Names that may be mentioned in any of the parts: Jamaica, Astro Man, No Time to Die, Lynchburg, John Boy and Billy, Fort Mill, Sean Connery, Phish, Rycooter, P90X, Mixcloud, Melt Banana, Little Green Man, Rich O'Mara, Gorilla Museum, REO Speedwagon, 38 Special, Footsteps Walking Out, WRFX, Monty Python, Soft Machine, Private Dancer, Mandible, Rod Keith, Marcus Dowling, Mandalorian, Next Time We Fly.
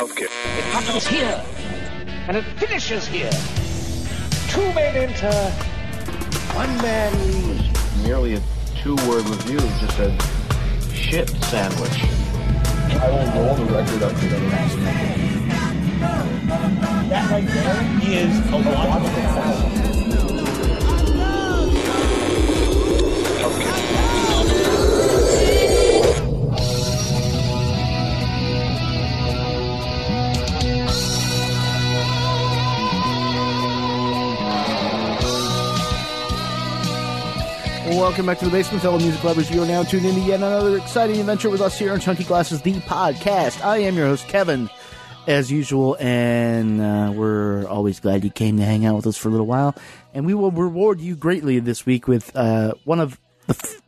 healthcare. It happens here, and it finishes here. Two men enter, one man leaves. Merely a two-word review, just a shit sandwich. I will roll the record up to the last man. That right there is a lot of Welcome back to the basement, fellow music lovers. You are now tuned in to yet another exciting adventure with us here on Chunky Glasses, the podcast. I am your host, Kevin, as usual, and we're always glad you came to hang out with us for a little while. And we will reward you greatly this week with one of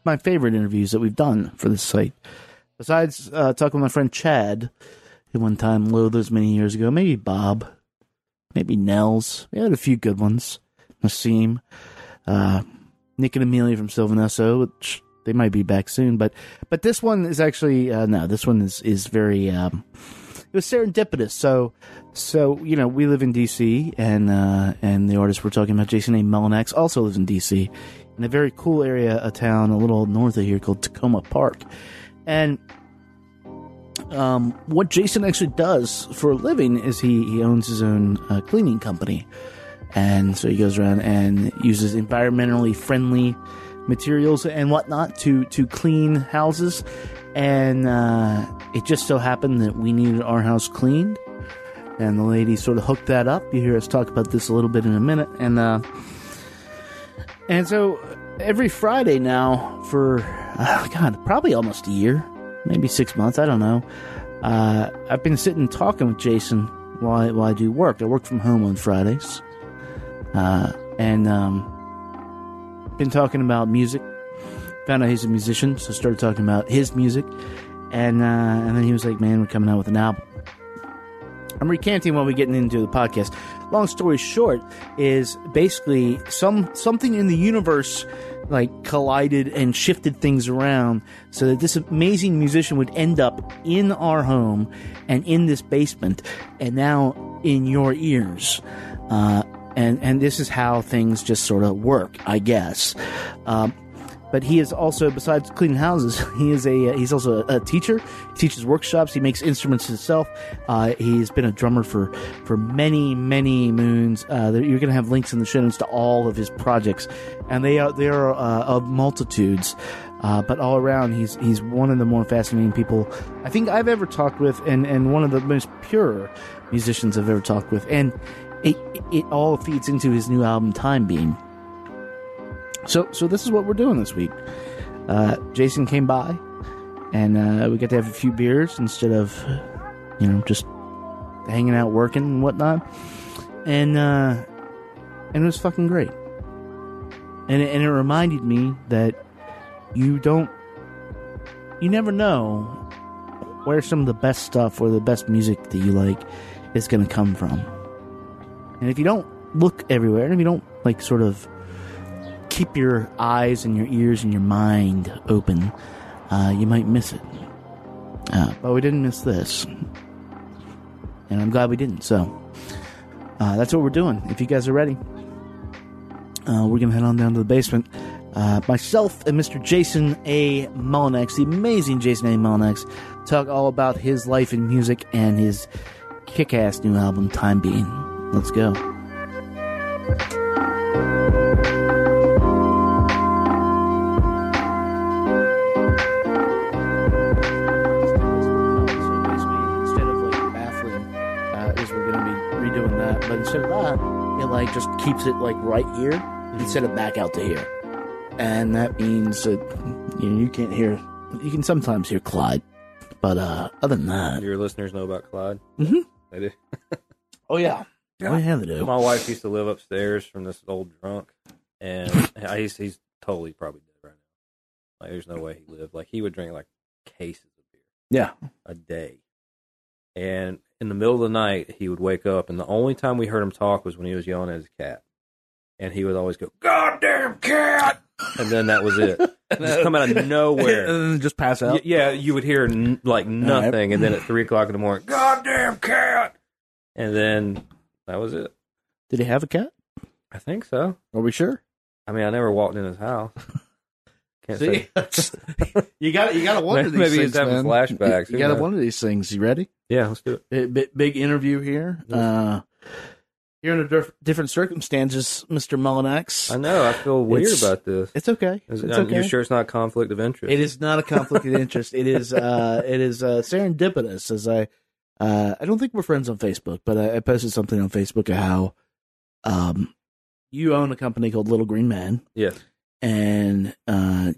my favorite interviews that we've done for this site. Besides talking with my friend Chad, who one time loathed us many years ago, maybe Bob, maybe Nels. We had a few good ones. Nassim, Nick and Amelia from Sylvanesso, which they might be back soon. But this one is actually, this one is very... it was serendipitous, so you know, we live in D.C., and the artist we're talking about, Jason A. Mullinax, also lives in D.C., in a very cool area of town, a little north of here, called Takoma Park. And what Jason actually does for a living is he owns his own cleaning company. And so he goes around and uses environmentally friendly materials and whatnot to clean houses. And it just so happened that we needed our house cleaned, and the lady sort of hooked that up. You hear us talk about this a little bit in a minute. And so every Friday now for, probably almost a year, maybe 6 months, I don't know. I've been sitting talking with Jason while I do work. I work from home on Fridays. Been talking about music. Found out he's a musician, so started talking about his music. And then he was like, man, we're coming out with an album. I'm recanting while we're getting into the podcast. Long story short is basically something in the universe like collided and shifted things around so that this amazing musician would end up in our home and in this basement and now in your ears. And this is how things just sort of work, I guess. But he is also, besides cleaning houses, he's also a teacher. He teaches workshops. He makes instruments himself. He's been a drummer for many, many moons. You're going to have links in the show notes to all of his projects, and they are of multitudes. But all around, he's one of the more fascinating people I think I've ever talked with, and one of the most pure musicians I've ever talked with, and it all feeds into his new album, Time Being. So this is what we're doing this week. Jason came by, and we got to have a few beers instead of, just hanging out, working and whatnot. And it was fucking great. And it reminded me that you never know where some of the best stuff or the best music that you like is going to come from. And if you don't look everywhere, and if you don't sort of keep your eyes and your ears and your mind open, you might miss it. But we didn't miss this, and I'm glad we didn't. So that's what we're doing. If you guys are ready, we're gonna head on down to the basement. Myself and Mr. Jason A. Mullinax, the amazing Jason A. Mullinax, talk all about his life in music and his kick-ass new album, Time Being. Let's go. Just keeps it right here instead of back out to here, and that means that you can't hear. You can sometimes hear Clyde, but other than that, do your listeners know about Clyde? Mm-hmm. They do. Oh yeah, oh yeah, they do. My wife used to live upstairs from this old drunk, and he's totally probably dead right now. There's no way he lived. He would drink cases of beer, a day, and. In the middle of the night, he would wake up, and the only time we heard him talk was when he was yelling at his cat. and he would always go, "Goddamn cat!" And then that was it. Just come out of nowhere. And just pass out. Yeah, you would hear like nothing, and then at 3 o'clock in the morning, "Goddamn cat!" And then that was it. Did he have a cat? I think so. Are we sure? I mean, I never walked in his house. Can't see. Say. you got one of these things. Maybe he's having flashbacks. You got one of these things. You ready? Yeah, let's do it. Big interview here. Yeah. You're in different circumstances, Mr. Mullinax. I know. I feel weird about this. It's okay. It's okay. You're sure it's not a conflict of interest? It is not a conflict of interest. It is serendipitous. As I don't think we're friends on Facebook, but I posted something on Facebook of how you own a company called Little Green Man. Yeah. And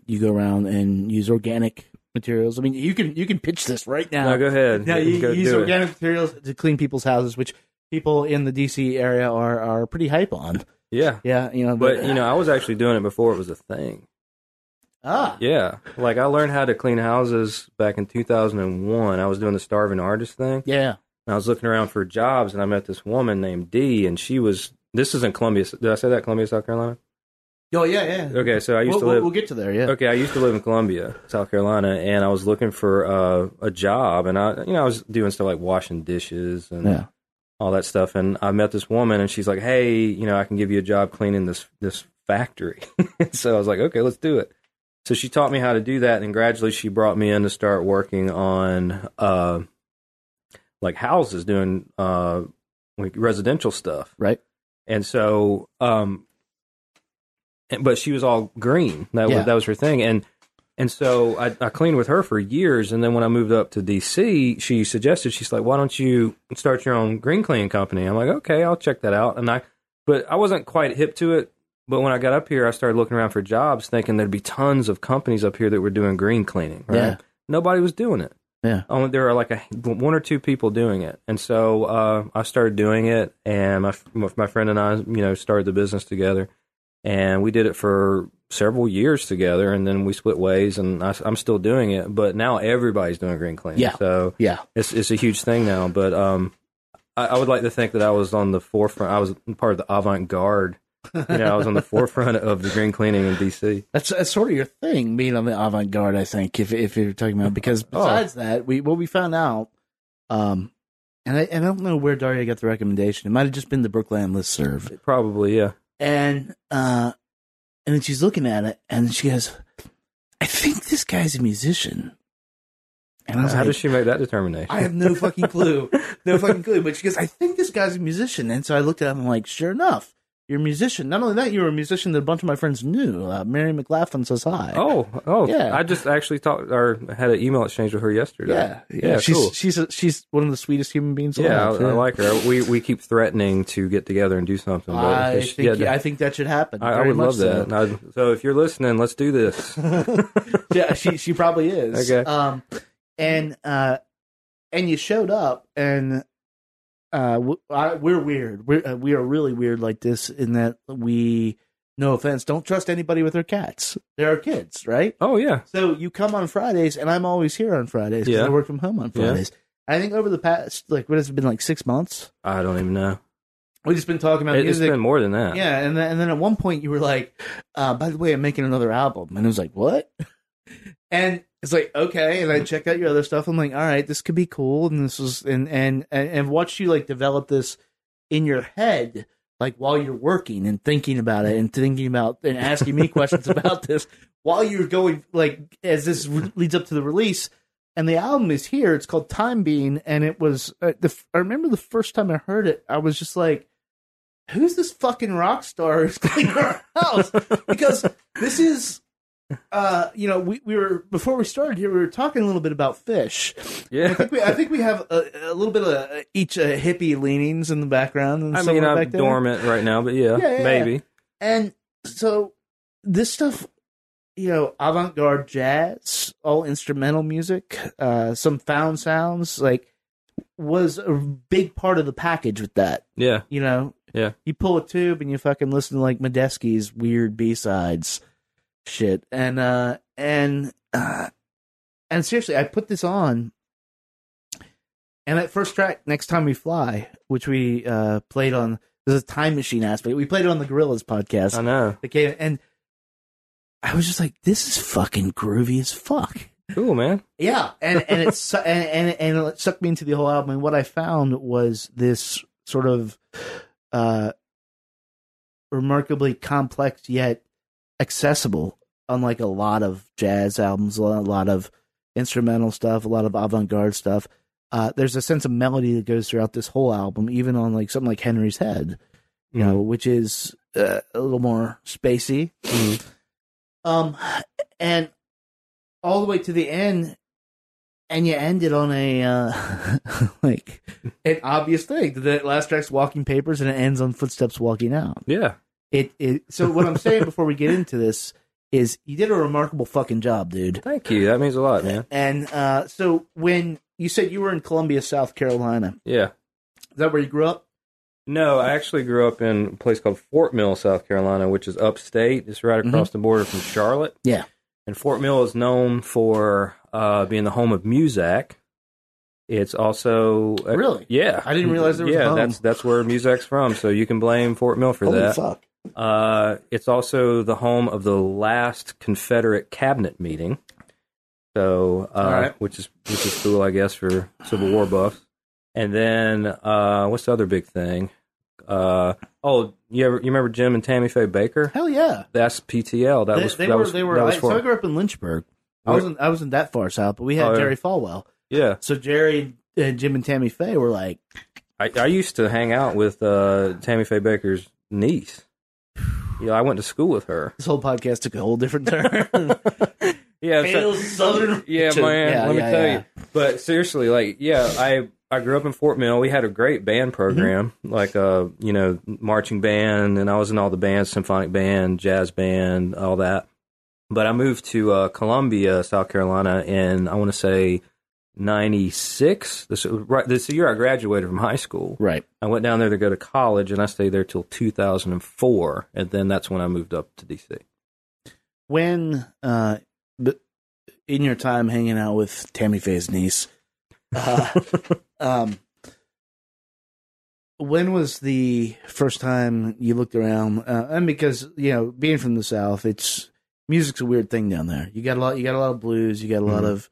you go around and use organic materials. I mean, you can pitch this right now. No, go ahead. Now you use organic materials to clean people's houses, which people in the DC area are pretty hype on. Yeah, yeah, you know. But I was actually doing it before it was a thing. Ah, yeah. Like I learned how to clean houses back in 2001. I was doing the starving artist thing. Yeah. And I was looking around for jobs, and I met this woman named Dee, and she was. This is in Columbia. Did I say that? Columbia, South Carolina. Oh, yeah, yeah. Okay, so I used to live... We'll get to there, yeah. Okay, I used to live in Columbia, South Carolina, and I was looking for a job, and I was doing stuff like washing dishes and all that stuff, and I met this woman, and she's like, "Hey, I can give you a job cleaning this factory." So I was like, okay, let's do it. So she taught me how to do that, and gradually she brought me in to start working on, like, houses, doing like residential stuff. Right. And so... But she was all green. That was her thing, and so I cleaned with her for years. And then when I moved up to DC, she suggested, she's like, "Why don't you start your own green cleaning company?" I'm like, "Okay, I'll check that out." But I wasn't quite hip to it. But when I got up here, I started looking around for jobs, thinking there'd be tons of companies up here that were doing green cleaning. Right? Yeah. Nobody was doing it. Yeah, only there are like one or two people doing it. And so I started doing it, and my friend and I, started the business together. And we did it for several years together, and then we split ways. And I'm still doing it, but now everybody's doing green cleaning. Yeah, so it's a huge thing now. But I would like to think that I was on the forefront. I was part of the avant garde. I was on the forefront of the green cleaning in DC. That's sort of your thing, being on the avant garde. I think if you're talking about, because besides that, we found out, and I don't know where Daria got the recommendation. It might have just been the Brooklyn listserv, probably. Yeah. And then she's looking at it, and she goes, "I think this guy's a musician." And I was how does she make that determination? I have no fucking clue. But she goes, "I think this guy's a musician." And so I looked at him, and I'm like, sure enough, you're a musician. Not only that, you were a musician that a bunch of my friends knew. Mary McLaughlin says hi. Oh, yeah. I just actually had an email exchange with her yesterday. Yeah, cool. She's one of the sweetest human beings. Yeah, I like her. We keep threatening to get together and do something. But I think that should happen. I would love that. So. So if you're listening, let's do this. Yeah, she probably is. Okay. And you showed up and. We're weird. We are really weird like this in that we, no offense, don't trust anybody with their cats. They're our kids, right? Oh, yeah. So you come on Fridays, and I'm always here on Fridays because I work from home on Fridays. Yeah. I think over the past, what has it been, 6 months? I don't even know. We've just been talking about music. It's been more than that. Yeah, and then at one point you were like, by the way, I'm making another album. And I was like, what? And it's like, okay, and I checked out your other stuff. I'm like, all right, this could be cool, and this was and watched you develop this in your head, while you're working and thinking about it, and asking me questions about this while you're going, as this leads up to the release. And the album is here. It's called Time Being, and it was. I remember the first time I heard it, I was just like, who's this fucking rock star who's cleaning our house? Because this is. We were before we started here. We were talking a little bit about Phish. Yeah, I think we have a little bit of each hippie leanings in the background. And I mean, I'm dormant right now, but yeah maybe. Yeah. And so this stuff, avant-garde jazz, all instrumental music, some found sounds, was a big part of the package with that. Yeah, Yeah, you pull a tube and you fucking listen to Medeski's weird B-sides. Shit. And seriously, I put this on, and that first track, Next Time We Fly, which we played on There's a time machine aspect. We played it on the Gorillas podcast. I know. And I was just like, this is fucking groovy as fuck. Cool, man. Yeah. And it sucked me into the whole album. And what I found was this sort of remarkably complex yet accessible, unlike a lot of jazz albums, a lot of instrumental stuff, a lot of avant-garde stuff. There's a sense of melody that goes throughout this whole album, even on like something like Henry's Head, you know, which is a little more spacey. And all the way to the end, and you end it on a like an obvious thing. The last track's Walking Papers, and it ends on Footsteps Walking Out. Yeah. So what I'm saying before we get into this is you did a remarkable fucking job, dude. Thank you. That means a lot, man. And so when you said you were in Columbia, South Carolina. Yeah. Is that where you grew up? No, I actually grew up in a place called Fort Mill, South Carolina, which is upstate. It's right across the border from Charlotte. Yeah. And Fort Mill is known for being the home of Muzak. It's also... Really? Yeah. I didn't realize there was a home. Yeah, that's where Muzak's from, so you can blame Fort Mill for that. Holy fuck. It's also the home of the last Confederate cabinet meeting, so which is cool, I guess, for Civil War buffs. And then what's the other big thing? You remember Jim and Tammy Faye Baker? Hell yeah, that's PTL. I grew up in Lynchburg. I wasn't that far south, but we had Jerry Falwell. Yeah, so Jerry and Jim and Tammy Faye were like. I used to hang out with Tammy Faye Baker's niece. Yeah, I went to school with her. This whole podcast took a whole different turn. Southern. Yeah, man. Let me tell you. But seriously, I grew up in Fort Mill. We had a great band program, marching band, and I was in all the bands, symphonic band, jazz band, all that. But I moved to Columbia, South Carolina, in I want to say 96. This year I graduated from high school. Right. I went down there to go to college, and I stayed there till 2004, and then that's when I moved up to DC. When in your time hanging out with Tammy Faye's niece, when was the first time you looked around? And because being from the South, it's music's a weird thing down there. You got a lot of blues. You got a lot of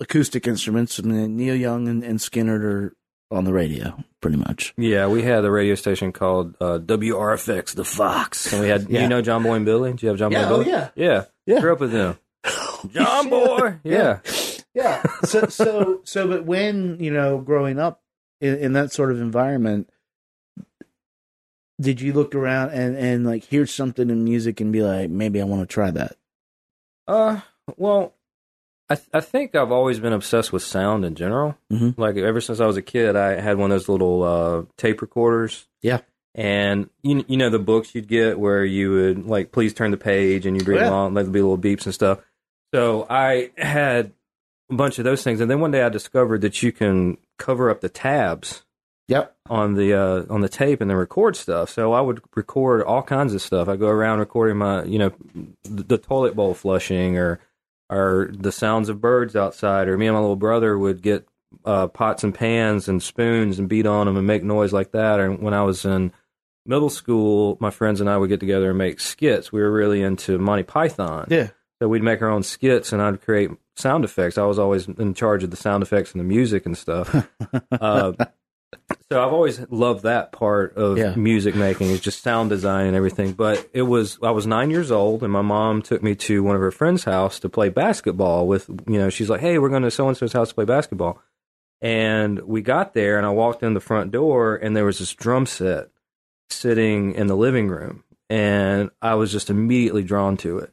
acoustic instruments, and Neil Young and Skinner are on the radio, pretty much. Yeah, we had a radio station called WRFX, The Fox. And we had, John Boy and Billy? Do you have John Boy and Billy? Oh, yeah. Yeah. Grew up with them. John Boy! Yeah. Yeah. So, but when, growing up in that sort of environment, did you look around and hear something in music and be like, maybe I want to try that? Well... I think I've always been obsessed with sound in general. Mm-hmm. Like, ever since I was a kid, I had one of those little tape recorders. Yeah. And, you know, the books you'd get where you would, like, please turn the page and you'd read along, there'd be little beeps and stuff. So I had a bunch of those things. And then one day I discovered that you can cover up the tabs on the tape and then record stuff. So I would record all kinds of stuff. I'd go around recording my, the toilet bowl flushing or the sounds of birds outside, or me and my little brother would get pots and pans and spoons and beat on them and make noise like that. And when I was in middle school, my friends and I would get together and make skits. We were really into Monty Python. Yeah. So we'd make our own skits, and I'd create sound effects. I was always in charge of the sound effects and the music and stuff. So I've always loved that part of music making, is just sound design and everything. But I was 9 years old, and my mom took me to one of her friend's house to play basketball with, she's like, hey, we're going to so-and-so's house to play basketball. And we got there, and I walked in the front door, and there was this drum set sitting in the living room. And I was just immediately drawn to it.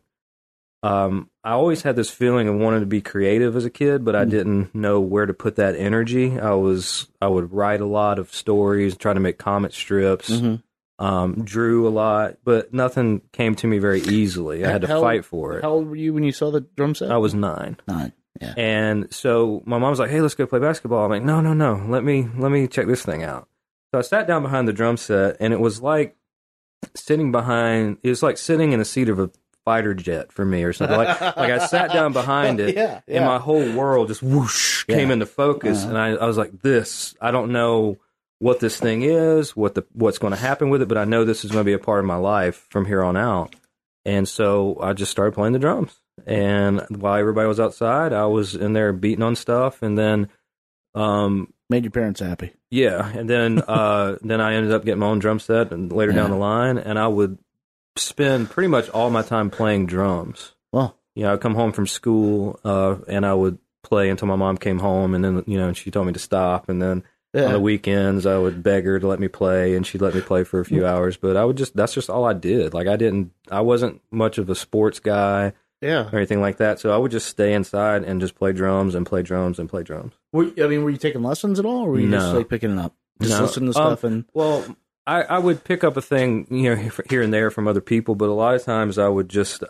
I always had this feeling of wanting to be creative as a kid, but I didn't know where to put that energy. I would write a lot of stories, try to make comic strips, drew a lot, but nothing came to me very easily. I had to fight for it. How old were you when you saw the drum set? I was nine. Yeah. And so my mom's like, hey, let's go play basketball. I'm like, no, let me check this thing out. So I sat down behind the drum set, and it was like sitting in the seat of a fighter jet for me or something. Like I sat down behind it and my whole world just whoosh came into focus. And I was like, I don't know what this thing is, what's going to happen with it, but I know this is going to be a part of my life from here on out. And so I just started playing the drums. And while everybody was outside, I was in there beating on stuff, and then made your parents happy. Yeah, and then then I ended up getting my own drum set, and later down the line, and I would spend pretty much all my time playing drums. Well, you know, I'd come home from school, and I would play until my mom came home, and then, you know, she told me to stop, and then on the weekends I would beg her to let me play, and she'd let me play for a few hours, but I would just, that's just all I did. Like, I wasn't much of a sports guy. Yeah, or anything like that. So I would just stay inside and just play drums and play drums and play drums. Were you taking lessons at all, or were you just like picking it up, just listening to stuff? And well, I would pick up a thing, you know, here and there from other people, but a lot of times I would just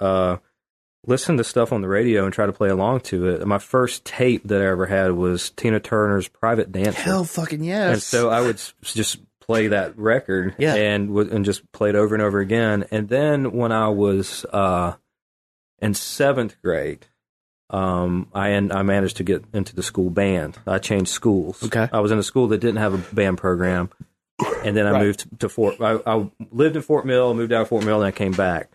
listen to stuff on the radio and try to play along to it. My first tape that I ever had was Tina Turner's Private Dancer. Hell, fucking yes! And so I would just play that record, and just play it over and over again. And then when I was in seventh grade, I managed to get into the school band. I changed schools. Okay. I was in a school that didn't have a band program, and then I moved to Fort. I lived in Fort Mill, moved out of Fort Mill, and I came back.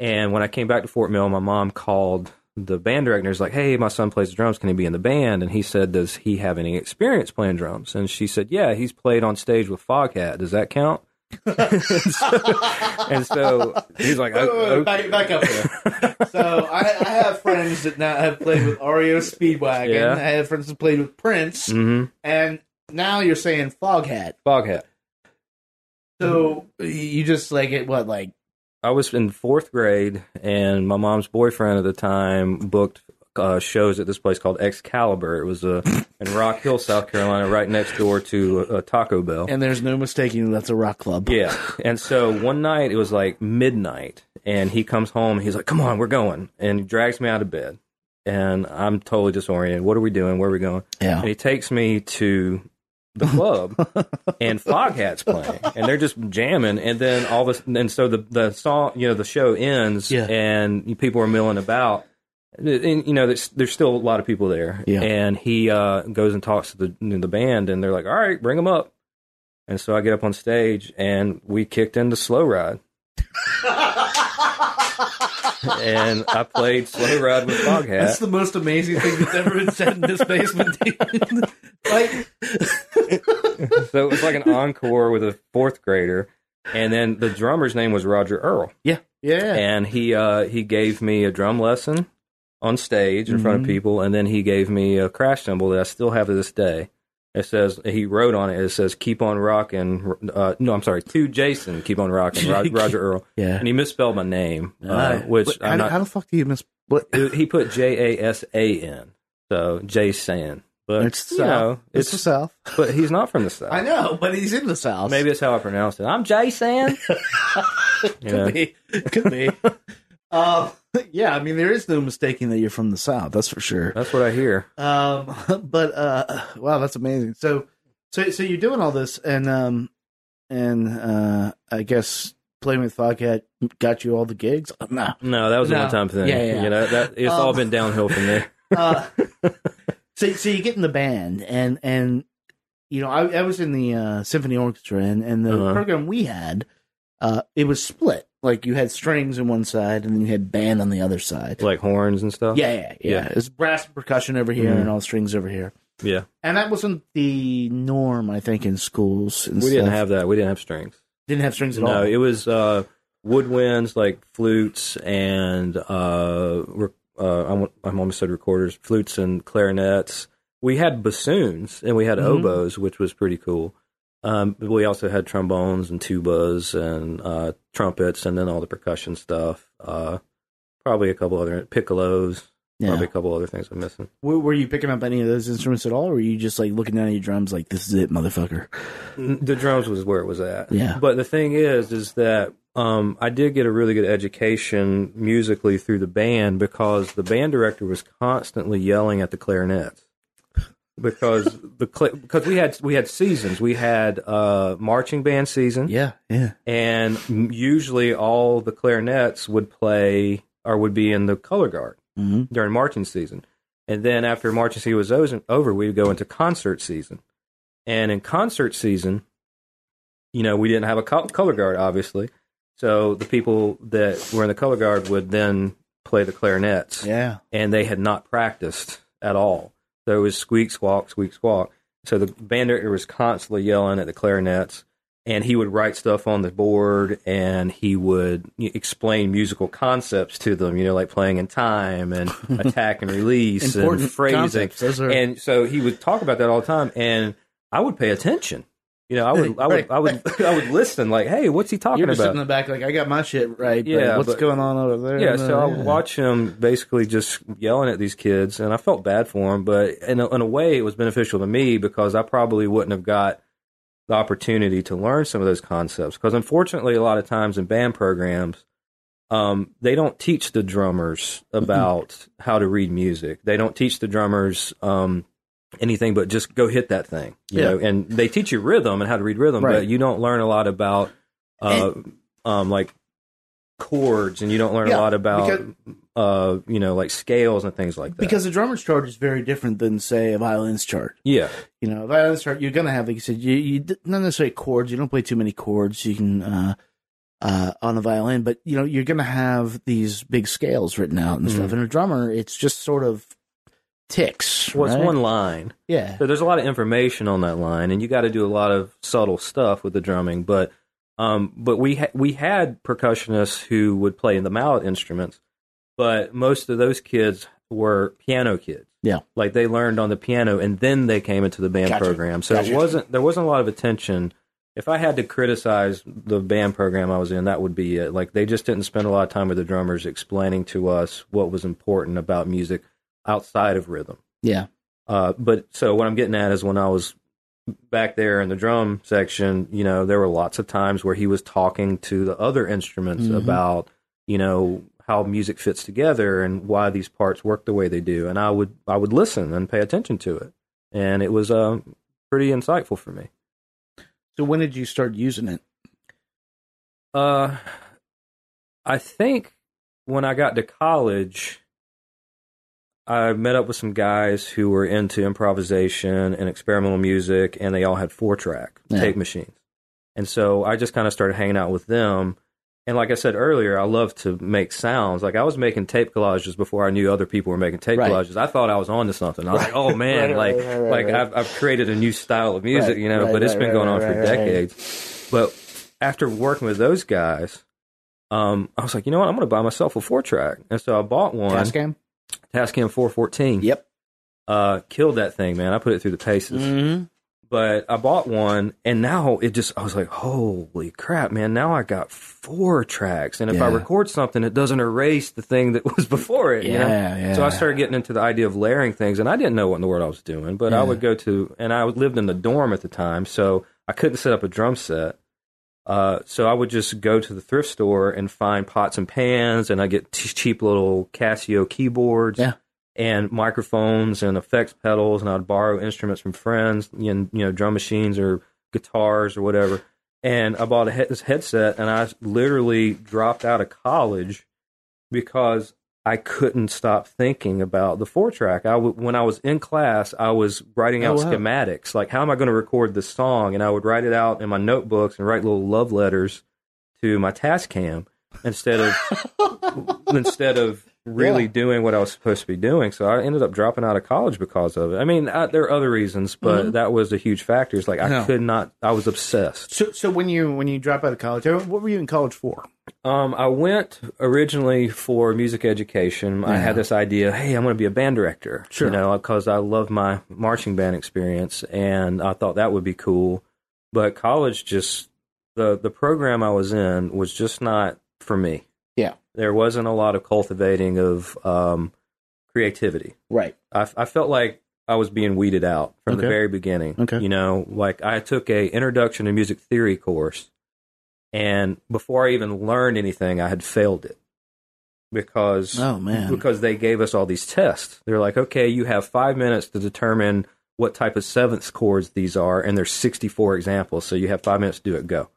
And when I came back to Fort Mill, my mom called the band director. He's like, "Hey, my son plays the drums. Can he be in the band?" And he said, "Does he have any experience playing drums?" And she said, "Yeah, he's played on stage with Foghat. Does that count?" and so he's like, okay. Back up here. So I have friends that now have played with REO Speedwagon. Yeah. I have friends that played with Prince, and now you're saying Foghat. So you just like it? What, like? I was in fourth grade, and my mom's boyfriend at the time booked shows at this place called Excalibur. It was in Rock Hill, South Carolina, right next door to a Taco Bell. And there's no mistaking that's a rock club. Yeah. And so one night, it was like midnight, and he comes home, and he's like, "Come on, we're going." And he drags me out of bed, and I'm totally disoriented. What are we doing? Where are we going? Yeah. And he takes me to the club, and Foghat's playing, and they're just jamming, and then all of a, and so the song, you know, the show ends, and people are milling about. And, you know, there's still a lot of people there, and he goes and talks to the band, and they're like, "All right, bring them up." And so I get up on stage, and we kicked into Slow Ride, and I played Slow Ride with Foghat. That's the most amazing thing that's ever been said in this basement. Like, so it was like an encore with a fourth grader, and then the drummer's name was Roger Earl. Yeah, yeah, and he gave me a drum lesson on stage in front of people, and then he gave me a crash cymbal that I still have to this day. It says, he wrote on it, it says, "Keep on rocking," to Jason, "Keep on rocking, Roger Earl." Yeah. And he misspelled my name, how the fuck do you he put Jasan, so Jason. But it's the South. But he's not from the South. I know, but he's in the South. Maybe that's how I pronounced it. I'm Jason. Could be. Yeah, I mean, there is no mistaking that you're from the South. That's for sure. That's what I hear. But wow, that's amazing. So you're doing all this, and I guess playing with Foghat got you all the gigs. No, that was a one-time thing. Yeah. You know, it's all been downhill from there. So you get in the band, and you know, I was in the symphony orchestra, and the program we had, it was split. Like, you had strings on one side, and then you had band on the other side. Like horns and stuff? Yeah. It's brass and percussion over here, and all strings over here. Yeah. And that wasn't the norm, I think, in schools. We didn't have that. We didn't have strings. Didn't have strings at all? No, it was woodwinds, like flutes, and I almost said recorders, flutes and clarinets. We had bassoons, and we had oboes, which was pretty cool. We also had trombones and tubas and trumpets, and then all the percussion stuff. Probably a couple other piccolos. Yeah. Probably a couple other things I'm missing. Were you picking up any of those instruments at all, or were you just like looking down at your drums like, "This is it, motherfucker"? The drums was where it was at. Yeah. But the thing is that I did get a really good education musically through the band, because the band director was constantly yelling at the clarinets. Because we had seasons. We had marching band season. Yeah. And usually all the clarinets would play or would be in the color guard during marching season. And then after marching season was over, we would go into concert season. And in concert season, you know, we didn't have a color guard, obviously. So the people that were in the color guard would then play the clarinets. Yeah. And they had not practiced at all. So it was squeak, squawk, squeak, squawk. So the band director was constantly yelling at the clarinets, and he would write stuff on the board, and he would explain musical concepts to them, you know, like playing in time and attack and release and phrasing. And so he would talk about that all the time, and I would pay attention. You know, I would listen, like, hey, what's he talking about? You're just sitting in the back like, I got my shit right, yeah, but what's going on over there? Yeah, so I would watch him basically just yelling at these kids, and I felt bad for him, but in a way it was beneficial to me because I probably wouldn't have got the opportunity to learn some of those concepts because unfortunately a lot of times in band programs, they don't teach the drummers about how to read music. They don't teach the drummers anything but just go hit that thing, you know, and they teach you rhythm and how to read rhythm, right. But you don't learn a lot about like chords, and you don't learn a lot about you know, like scales and things like that, because the drummer's chart is very different than, say, a violin's chart. Yeah, you know, a violin's chart, you're gonna have, like you said, you not necessarily chords, you don't play too many chords you can on a violin, but you know, you're gonna have these big scales written out and stuff. And a drummer, it's just sort of ticks. Well, right? It's one line. Yeah. So there's a lot of information on that line, and you got to do a lot of subtle stuff with the drumming. But we had percussionists who would play in the mallet instruments, but most of those kids were piano kids. Yeah. Like they learned on the piano, and then they came into the band program. So there wasn't a lot of attention. If I had to criticize the band program I was in, that would be it. Like they just didn't spend a lot of time with the drummers explaining to us what was important about music outside of rhythm. Yeah. But so what I'm getting at is when I was back there in the drum section, you know, there were lots of times where he was talking to the other instruments about, you know, how music fits together and why these parts work the way they do. And I would listen and pay attention to it. And it was pretty insightful for me. So when did you start using it? I think when I got to college, I met up with some guys who were into improvisation and experimental music, and they all had 4-track tape machines. And so I just kind of started hanging out with them. And like I said earlier, I love to make sounds. Like I was making tape collages before I knew other people were making tape collages. I thought I was onto something. I was like, oh man, I've created a new style of music, you know, but it's been going on for decades. But after working with those guys, I was like, you know what? I'm going to buy myself a 4-track. And so I bought one. Tascam 414. Yep. Killed that thing, man. I put it through the paces. Mm-hmm. But I bought one, and now I was like, holy crap, man. Now I got 4 tracks. And if I record something, it doesn't erase the thing that was before it. Yeah, you know? So I started getting into the idea of layering things, and I didn't know what in the world I was doing, but I would go to, and I lived in the dorm at the time, so I couldn't set up a drum set. So I would just go to the thrift store and find pots and pans, and I get cheap little Casio keyboards and microphones and effects pedals, and I'd borrow instruments from friends, and, you know, drum machines or guitars or whatever. And I bought this headset, and I literally dropped out of college because I couldn't stop thinking about the 4-track. When I was in class, I was writing out schematics, like how am I going to record this song? And I would write it out in my notebooks and write little love letters to my Tascam instead of really doing what I was supposed to be doing. So I ended up dropping out of college because of it. I mean, there are other reasons, but that was a huge factor. It's like I could not. I was obsessed. So when you drop out of college, what were you in college for? I went originally for music education. I had this idea, hey, I'm going to be a band director, you know, because I love my marching band experience, and I thought that would be cool. But college, just the program I was in was just not for me. Yeah. There wasn't a lot of cultivating of creativity. Right. I felt like I was being weeded out from the very beginning. Okay. You know, like I took an introduction to music theory course, and before I even learned anything, I had failed it because they gave us all these tests. They're like, okay, you have 5 minutes to determine what type of seventh chords these are, and there's 64 examples, so you have 5 minutes to do it. Go.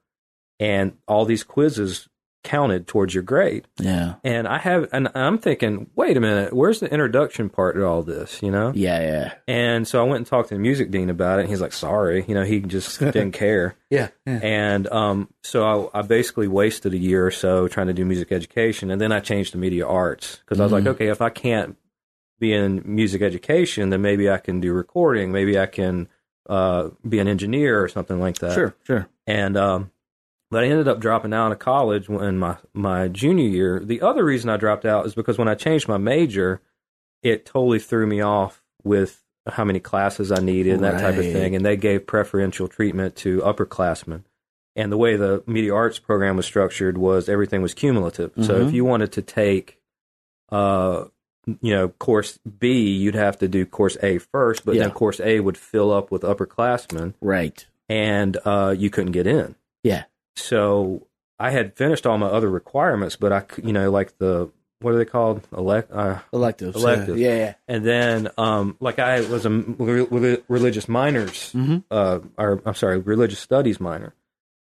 And all these quizzes counted towards your grade. Yeah. And I'm thinking, wait a minute, where's the introduction part to all this, you know? Yeah, yeah. And so I went and talked to the music dean about it, and he's like, sorry, you know, he just didn't care. Yeah, yeah. And so I basically wasted a year or so trying to do music education, and then I changed to media arts, because I was like, okay, if I can't be in music education, then maybe I can do recording, maybe I can be an engineer or something like that. Sure, sure. And but I ended up dropping out of college in my junior year. The other reason I dropped out is because when I changed my major, it totally threw me off with how many classes I needed and that type of thing. And they gave preferential treatment to upperclassmen. And the way the media arts program was structured was everything was cumulative. Mm-hmm. So if you wanted to take, course B, you'd have to do course A first, but then course A would fill up with upperclassmen. Right. And you couldn't get in. Yeah. So I had finished all my other requirements, but I, like the, what are they called? Electives. Electives. Yeah, yeah. And then, I was a religious minors, religious studies minor.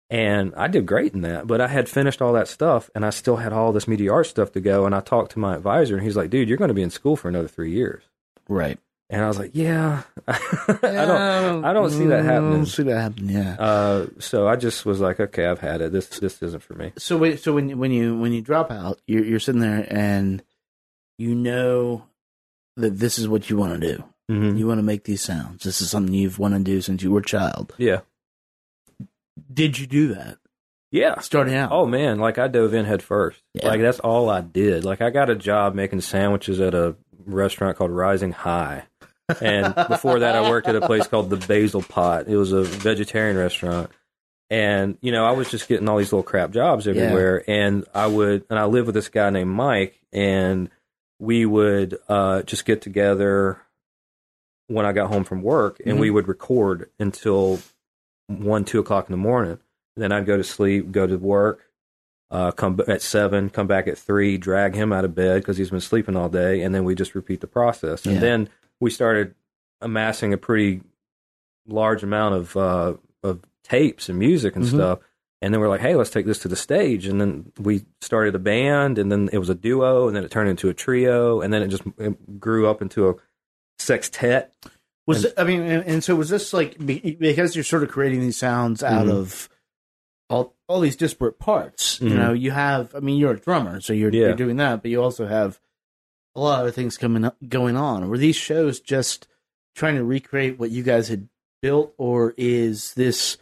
And I did great in that, but I had finished all that stuff, and I still had all this media art stuff to go. And I talked to my advisor, and he's like, dude, you're going to be in school for another 3 years. Right. And I was like, I don't see that happening. I don't see that happening, yeah. So I just was like, okay, I've had it. This isn't for me. So wait, so when you drop out, you're sitting there and you know that this is what you want to do. Mm-hmm. You want to make these sounds. This is something you've wanted to do since you were a child. Yeah. Did you do that? Yeah. Starting out. Oh, man. Like, I dove in head first. Yeah. Like, that's all I did. Like, I got a job making sandwiches at a restaurant called Rising High. And before that, I worked at a place called The Basil Pot. It was a vegetarian restaurant. And, I was just getting all these little crap jobs everywhere. Yeah. And I lived with this guy named Mike, and we would just get together when I got home from work, and we would record until 1, 2 o'clock in the morning. Then I'd go to sleep, go to work, come at 7, come back at 3, drag him out of bed because he's been sleeping all day. And then we just repeat the process. And then we started amassing a pretty large amount of tapes and music and stuff. And then we're like, hey, let's take this to the stage. And then we started a band, and then it was a duo, and then it turned into a trio, and then it grew up into a sextet. So was this like, because you're sort of creating these sounds out of all these disparate parts, you have, you're a drummer, so you're doing that, but you also have a lot of things going on. Were these shows just trying to recreate what you guys had built, or is this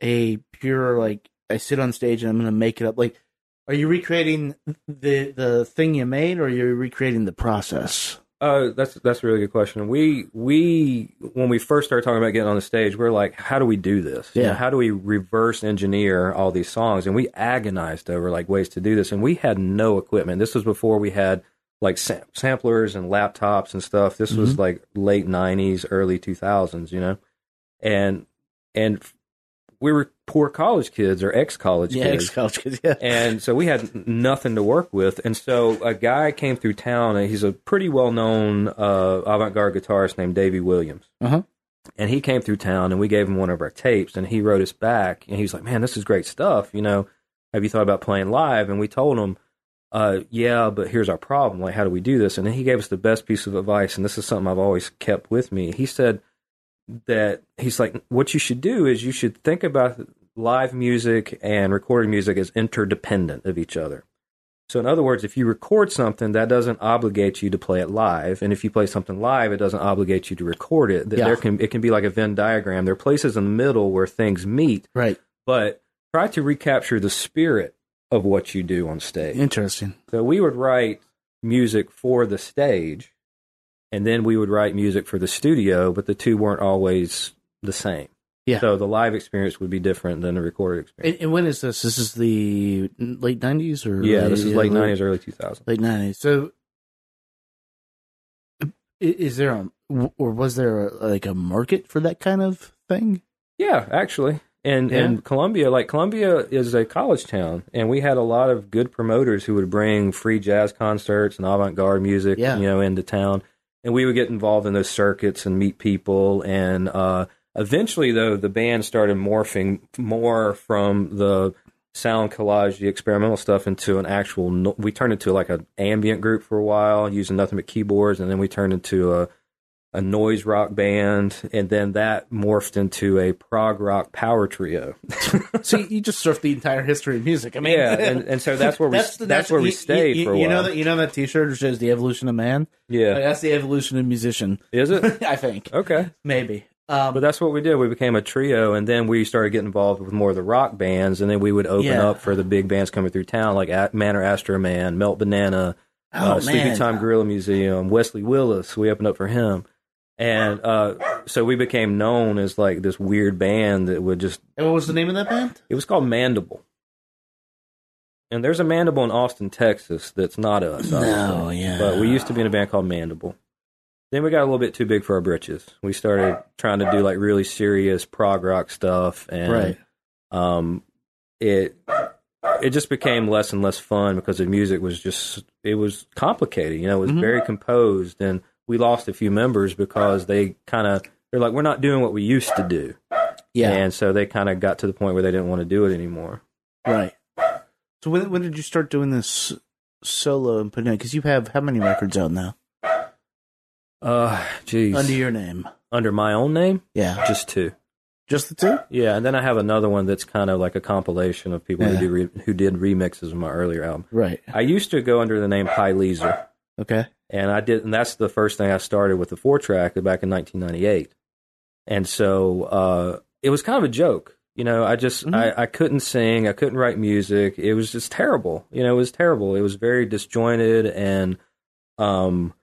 a pure, like, I sit on stage and I'm going to make it up? Like, are you recreating the thing you made, or are you recreating the process? That's a really good question. We when we first started talking about getting on the stage, we were like, how do we do this? Yeah. How do we reverse engineer all these songs? And we agonized over, like, ways to do this. And we had no equipment. This was before we had, like, samplers and laptops and stuff. This was like late 90s, early 2000s, and we were poor college kids or ex-college kids. Yeah, ex-college kids, yeah. And so we had nothing to work with. And so a guy came through town, and he's a pretty well-known avant-garde guitarist named Davey Williams. Uh-huh. And he came through town, and we gave him one of our tapes, and he wrote us back. And he was like, man, this is great stuff. Have you thought about playing live? And we told him, yeah, but here's our problem. Like, how do we do this? And then he gave us the best piece of advice, and this is something I've always kept with me. He said that, he's like, what you should do is you should think about live music and recorded music as interdependent of each other. So in other words, if you record something, that doesn't obligate you to play it live. And if you play something live, it doesn't obligate you to record it. Yeah. It can be like a Venn diagram. There are places in the middle where things meet. Right. But try to recapture the spirit of what you do on stage. Interesting. So we would write music for the stage, and then we would write music for the studio, but the two weren't always the same. Yeah. So the live experience would be different than the recorded experience. And when is this? This is the late 90s? Or this is late 90s, early 2000s. Late 90s. So is there was there a market for that kind of thing? Yeah, actually. And Columbia is a college town, and we had a lot of good promoters who would bring free jazz concerts and avant-garde music, into town. And we would get involved in those circuits and meet people. And eventually, though, the band started morphing more from the sound collage the experimental stuff into an actual we turned into like an ambient group for a while, using nothing but keyboards, and then we turned into a noise rock band, and then that morphed into a prog rock power trio. So you just surfed the entire history of music. I mean, yeah, and so that's where we stayed for a while. You know that T-shirt shows the evolution of man. Yeah, like, that's the evolution of musician. Is it? I think. Okay, maybe. But that's what we did. We became a trio, and then we started getting involved with more of the rock bands, and then we would open up for the big bands coming through town, like Manor Astro Man, Melt Banana, Sleepy Time Gorilla Museum, Wesley Willis. We opened up for him. And so we became known as like this weird band that would just... And what was the name of that band? It was called Mandible. And there's a Mandible in Austin, Texas that's not us. No, yeah. But we used to be in a band called Mandible. Then we got a little bit too big for our britches. We started trying to do like really serious prog rock stuff. And it just became less and less fun because the music was just... It was complicated, you know. It was very composed, and... We lost a few members because they're like, we're not doing what we used to do. Yeah. And so they kind of got to the point where they didn't want to do it anymore. Right. So when did you start doing this solo and putting out? Because you have how many records out now? Geez. Under your name. Under my own name? Yeah. Just two. Just the two? Yeah. And then I have another one that's kind of like a compilation of people who did remixes of my earlier album. Right. I used to go under the name Pileizer. Okay. And I did, and that's the first thing I started with the 4-track back in 1998. And so it was kind of a joke, you know. I just I couldn't sing, I couldn't write music. It was just terrible, you know. It was terrible. It was very disjointed and kind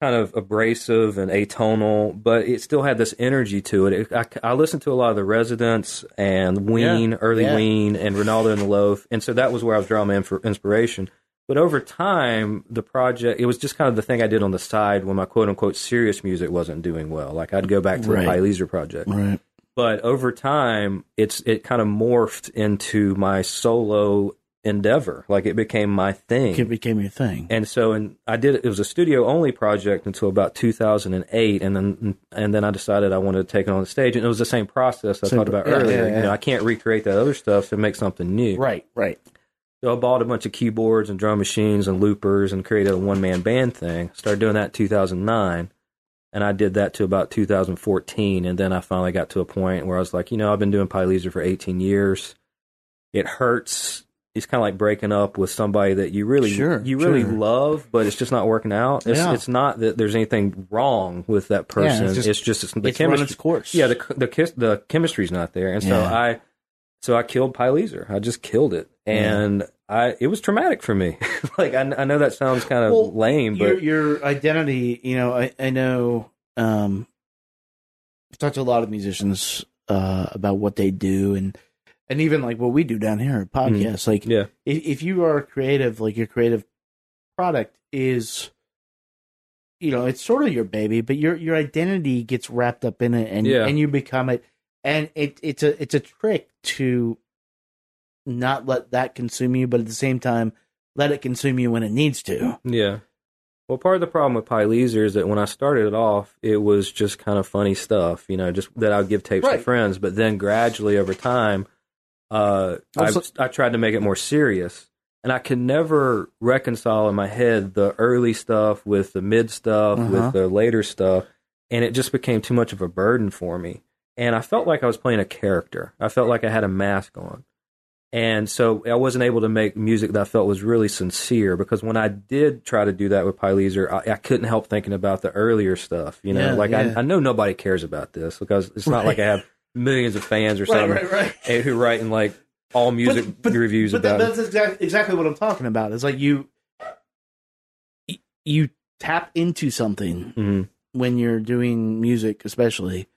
of abrasive and atonal, but it still had this energy to it. I listened to a lot of The Residents and Ween, Ween, and Ronaldo and the Loaf, and so that was where I was drawing my inspiration. But over time, the project, it was just kind of the thing I did on the side when my quote-unquote serious music wasn't doing well. Like, I'd go back to the Pileizer project. Right. But over time, it kind of morphed into my solo endeavor. Like, it became my thing. It became your thing. And so it was a studio-only project until about 2008, and then I decided I wanted to take it on the stage. And it was the same process I talked about earlier. You know, I can't recreate that other stuff, so make something new. Right, right. So I bought a bunch of keyboards and drum machines and loopers and created a one-man band thing. Started doing that in 2009, and I did that to about 2014, and then I finally got to a point where I was like, you know, I've been doing Pileizer for 18 years. It hurts. It's kind of like breaking up with somebody that you really love, but it's just not working out. It's not that there's anything wrong with that person. It's just the chemistry. Run its course. Yeah, the chemistry's not there, and so I killed Pileizer. I just killed it. And it was traumatic for me. Like, I know that sounds kind of lame, but... Your identity, you know, I know... I've talked to a lot of musicians about what they do, and even, like, what we do down here at podcasts. Like, if you are creative, like, your creative product is... You know, it's sort of your baby, but your identity gets wrapped up in it, and you become it. And it's a trick to... not let that consume you, but at the same time, let it consume you when it needs to. Yeah. Well, part of the problem with Pileizer is that when I started it off, it was just kind of funny stuff, you know, just that I would give tapes to friends. But then gradually over time, I tried to make it more serious. And I could never reconcile in my head the early stuff with the mid stuff, with the later stuff. And it just became too much of a burden for me. And I felt like I was playing a character. I felt like I had a mask on. And so I wasn't able to make music that I felt was really sincere, because when I did try to do that with Pileizer, I couldn't help thinking about the earlier stuff. You know, I know nobody cares about this, because it's not like I have millions of fans or something who write in like all music reviews about it. But that's exactly what I'm talking about. It's like you tap into something when you're doing music, especially,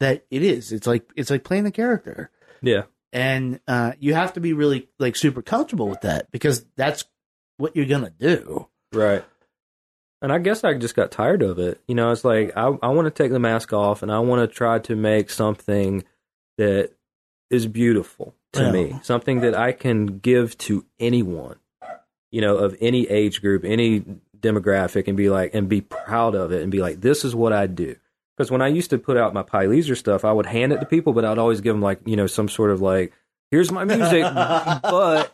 that it is. It's like playing the character. Yeah. And you have to be really, like, super comfortable with that, because that's what you're going to do. Right. And I guess I just got tired of it. You know, it's like, I want to take the mask off, and I want to try to make something that is beautiful to me. Something that I can give to anyone, you know, of any age group, any demographic, and be proud of it and be like, this is what I do. Because when I used to put out my Pileizer stuff, I would hand it to people, but I'd always give them, like, you know, some sort of, like, here's my music, but,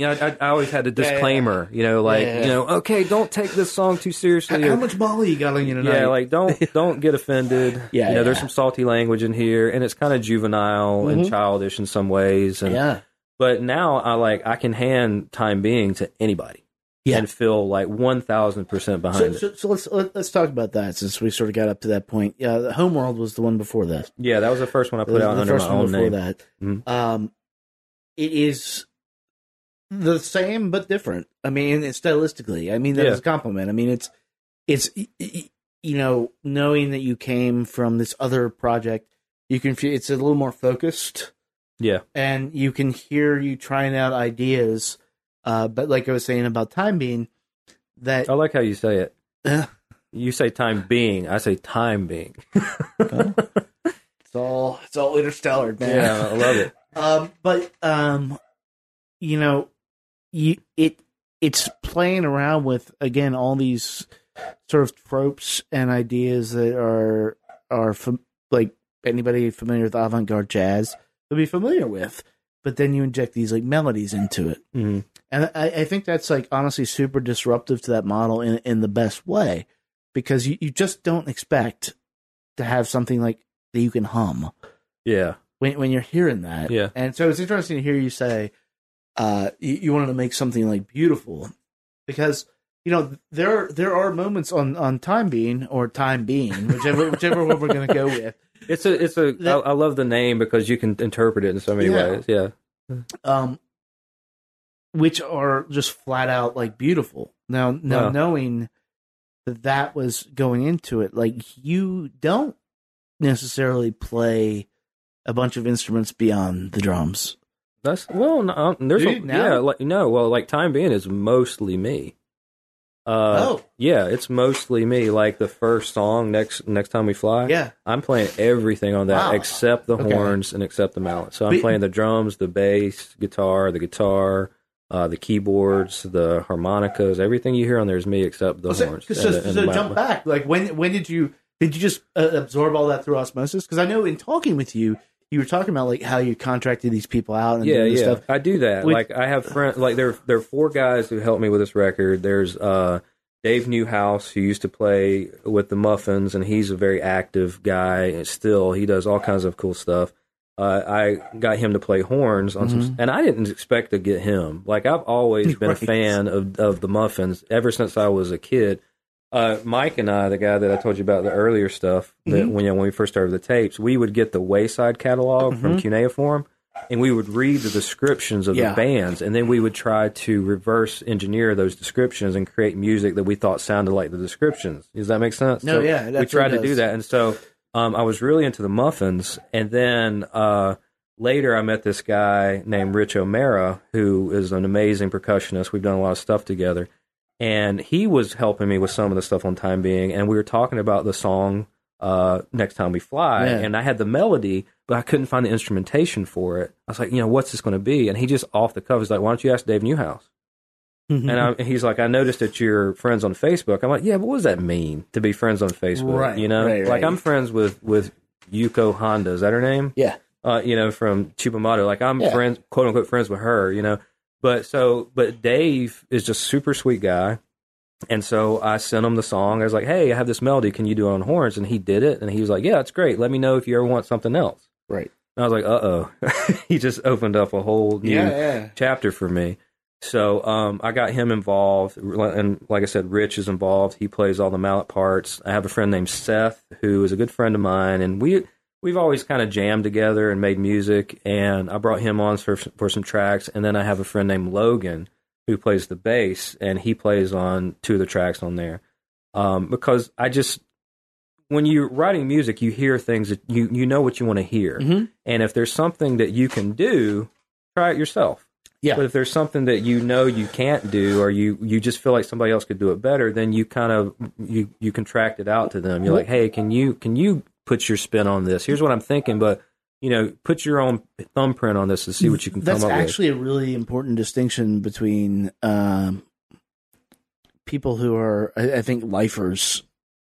I always had a disclaimer, okay, don't take this song too seriously. How much Molly you got on you tonight? Yeah, like, don't get offended. There's some salty language in here, and it's kind of juvenile and childish in some ways. And, but now I can hand Time Being to anybody. Yeah. And feel like 1,000% behind it. So let's talk about that since we sort of got up to that point. The Homeworld was the one before that. Yeah, that was the first one I put out under my own name. That. Mm-hmm. It is the same but different. I mean, stylistically, that is a compliment. I mean, it's knowing that you came from this other project, it's a little more focused. Yeah, and you can hear you trying out ideas. But like I was saying about Time Being, that I like how you say it. You say Time Being, I say Time Being. It's all interstellar, man. Yeah, I love it. It's playing around with again all these sort of tropes and ideas that are like anybody familiar with avant-garde jazz will be familiar with, but then you inject these like melodies into it. Mm-hmm. And I think that's like honestly super disruptive to that model in the best way, because you just don't expect to have something like that you can hum. Yeah. When you're hearing that. Yeah. And so it's interesting to hear you say you wanted to make something like beautiful, because there are moments on Time Being or Time Being, whichever one we're gonna go with. I love the name because you can interpret it in so many ways. Yeah. Which are just flat out like beautiful. Now knowing that was going into it, like you don't necessarily play a bunch of instruments beyond the drums. Time Being is mostly me. It's mostly me. Like the first song, next time we fly. Yeah, I'm playing everything on that except the horns and except the mallet. So I'm playing the drums, the bass, guitar, the keyboards, the harmonicas, everything you hear on there is me except the horns. So jump back. Like when did you just absorb all that through osmosis? Because I know in talking with you, you were talking about like how you contracted these people out and stuff. I do that. I have friends. Like there are four guys who helped me with this record. There's Dave Newhouse, who used to play with the Muffins, and he's a very active guy. And still, he does all kinds of cool stuff. I got him to play horns on some, and I didn't expect to get him. Like I've always been a fan of the Muffins ever since I was a kid. Mike and I, the guy that I told you about the earlier stuff, that when we first started the tapes, we would get the Wayside catalog from Cuneiform, and we would read the descriptions of the bands, and then we would try to reverse engineer those descriptions and create music that we thought sounded like the descriptions. Does that make sense? No, so we tried to do that, and so. I was really into the Muffins, and then later I met this guy named Rich O'Mara, who is an amazing percussionist. We've done a lot of stuff together, and he was helping me with some of the stuff on Time Being, and we were talking about the song Next Time We Fly, and I had the melody, but I couldn't find the instrumentation for it. I was like, what's this going to be? And he just off the cuff was like, why don't you ask Dave Newhouse? And he's like, I noticed that you're friends on Facebook. I'm like, yeah, but what does that mean to be friends on Facebook? Right, Like I'm friends with Yuko Honda. Is that her name? Yeah. From Chupamata. Like I'm friends, quote unquote, friends with her. But Dave is just super sweet guy, and so I sent him the song. I was like, hey, I have this melody. Can you do it on horns? And he did it, and he was like, yeah, it's great. Let me know if you ever want something else. Right. And I was like, he just opened up a whole new chapter for me. So I got him involved, and like I said, Rich is involved. He plays all the mallet parts. I have a friend named Seth, who is a good friend of mine, and we've always kind of jammed together and made music, and I brought him on for some tracks, and then I have a friend named Logan, who plays the bass, and he plays on two of the tracks on there. Because I just... when you're writing music, you hear things that you know what you want to hear, and if there's something that you can do, try it yourself. Yeah. But if there's something that you can't do, or you just feel like somebody else could do it better, then you kind of you contract it out to them. You're like, hey, can you put your spin on this? Here's what I'm thinking, but put your own thumbprint on this and see what you can come up with. That's actually a really important distinction between people who are, I think, lifers,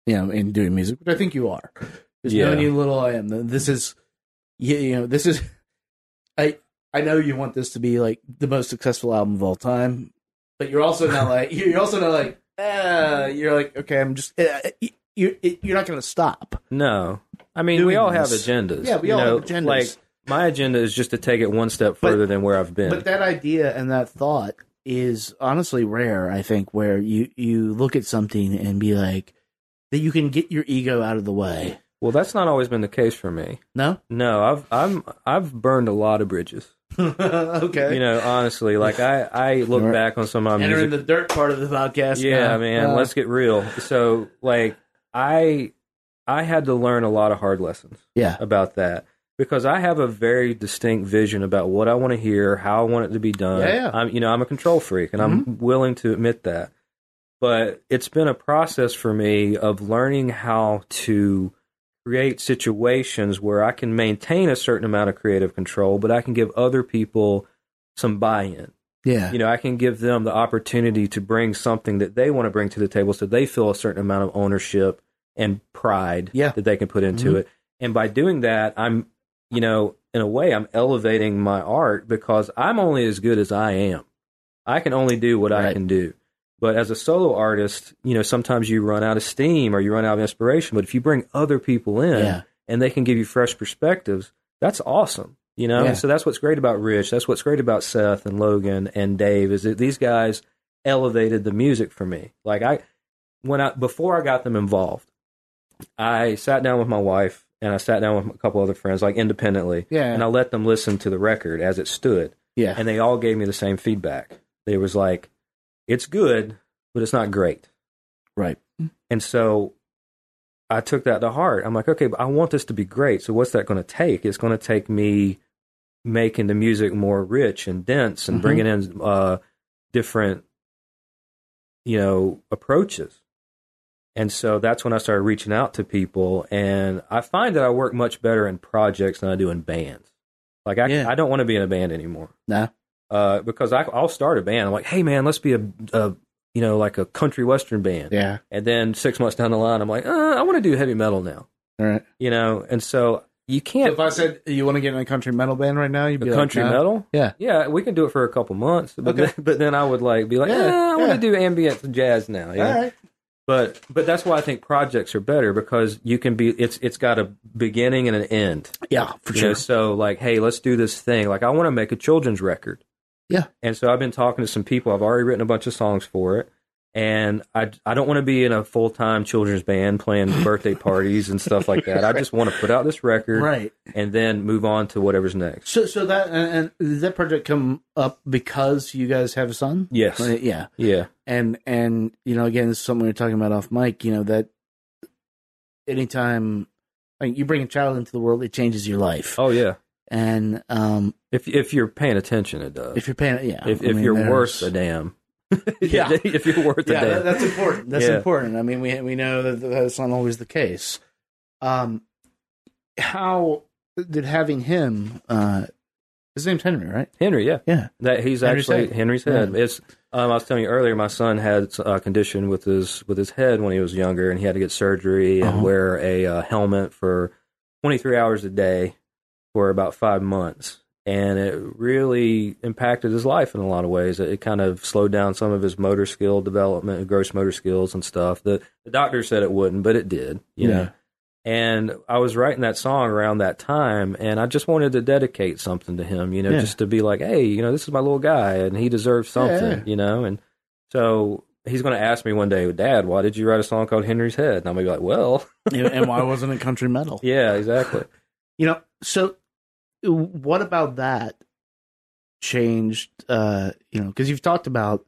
in doing music, which I think you are. There's no new little I am. This is I know you want this to be like the most successful album of all time, but you're also not like you're like, okay, I'm just you're not going to stop. No, I mean we all have agendas. Yeah, we all have agendas. Like my agenda is just to take it one step further than where I've been. But that idea and that thought is honestly rare. I think where you look at something and be like that you can get your ego out of the way. Well, that's not always been the case for me. No? No, I've burned a lot of bridges. Okay. You know, honestly, like I look back on some of my music. Entering the dirt part of the podcast. Yeah, now. Man, let's get real. So, like, I had to learn a lot of hard lessons about that because I have a very distinct vision about what I want to hear, how I want it to be done. Yeah. I'm a control freak, and I'm willing to admit that. But it's been a process for me of learning how to create situations where I can maintain a certain amount of creative control, but I can give other people some buy-in. Yeah. You know, I can give them the opportunity to bring something that they want to bring to the table so they feel a certain amount of ownership and pride that they can put into it. And by doing that, I'm, you know, in a way, I'm elevating my art because I'm only as good as I am. I can only do what I can do. But as a solo artist, you know, sometimes you run out of steam or you run out of inspiration. But if you bring other people in and they can give you fresh perspectives, that's awesome. You know, and so that's what's great about Rich. That's what's great about Seth and Logan and Dave is that these guys elevated the music for me. Like before I got them involved, I sat down with my wife and I sat down with a couple other friends, like independently. Yeah. And I let them listen to the record as it stood. Yeah. And they all gave me the same feedback. They was like, it's good, but it's not great. Right. And so I took that to heart. I'm like, okay, but I want this to be great. So what's that going to take? It's going to take me making the music more rich and dense and bringing in different, you know, approaches. And so that's when I started reaching out to people. And I find that I work much better in projects than I do in bands. Like I don't want to be in a band anymore. Nah. Because I'll start a band. I'm like, hey man, let's be a country western band. Yeah. And then 6 months down the line, I'm like, I want to do heavy metal now. All right. You know, and so you can't. So if I said you want to get in a country metal band right now, you'd be like, country metal. Yeah. Yeah, we can do it for a couple months. But then I would I want to do ambient jazz now. Yeah. All right. But that's why I think projects are better because you can be it's got a beginning and an end. Yeah, for sure. You know, so like, hey, let's do this thing. Like I want to make a children's record. Yeah. And so I've been talking to some people. I've already written a bunch of songs for it. And I don't want to be in a full-time children's band playing birthday parties and stuff like that. I just want to put out this record and then move on to whatever's next. So that and did that project come up because you guys have a son? Yes. Yeah. Yeah. And you know, again, this is something we were talking about off mic, you know, that anytime you bring a child into the world, it changes your life. Oh, yeah. And if you're paying attention, it does. If you're paying, yeah. If you're worth a damn, yeah. If you're worth a damn, that's important. That's important. I mean, we know that that's not always the case. How did having him? His name's Henry, right? Henry, yeah, yeah. That he's Henry's head. Yeah. It's I was telling you earlier, my son had a condition with his head when he was younger, and he had to get surgery and wear a helmet for 23 hours a day. For about 5 months, and it really impacted his life in a lot of ways. It kind of slowed down some of his motor skill development, gross motor skills and stuff. The doctor said it wouldn't, but it did, you know. And I was writing that song around that time, and I just wanted to dedicate something to him, you know, just to be like, hey, you know, this is my little guy, and he deserves something, you know. And so he's going to ask me one day, Dad, why did you write a song called Henry's Head? And I'm going to be like, well. And why wasn't it country metal? Yeah, exactly. You know, so... What about that changed, you know, because you've talked about,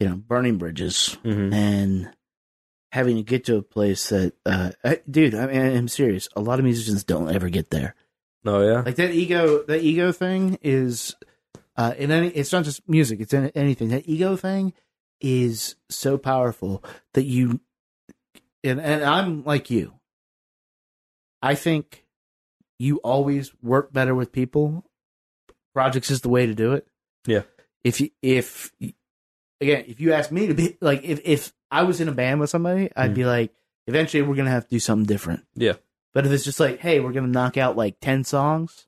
you know, burning bridges and having to get to a place that, dude, I mean, I'm serious. A lot of musicians don't ever get there. Oh, yeah. Like that ego thing is, it's not just music, it's in anything. That ego thing is so powerful that you, and I'm like you, I think. You always work better with people. Projects is the way to do it. Yeah. If you ask me to be like, if I was in a band with somebody, I'd be like, eventually we're going to have to do something different. Yeah. But if it's just like, hey, we're going to knock out like 10 songs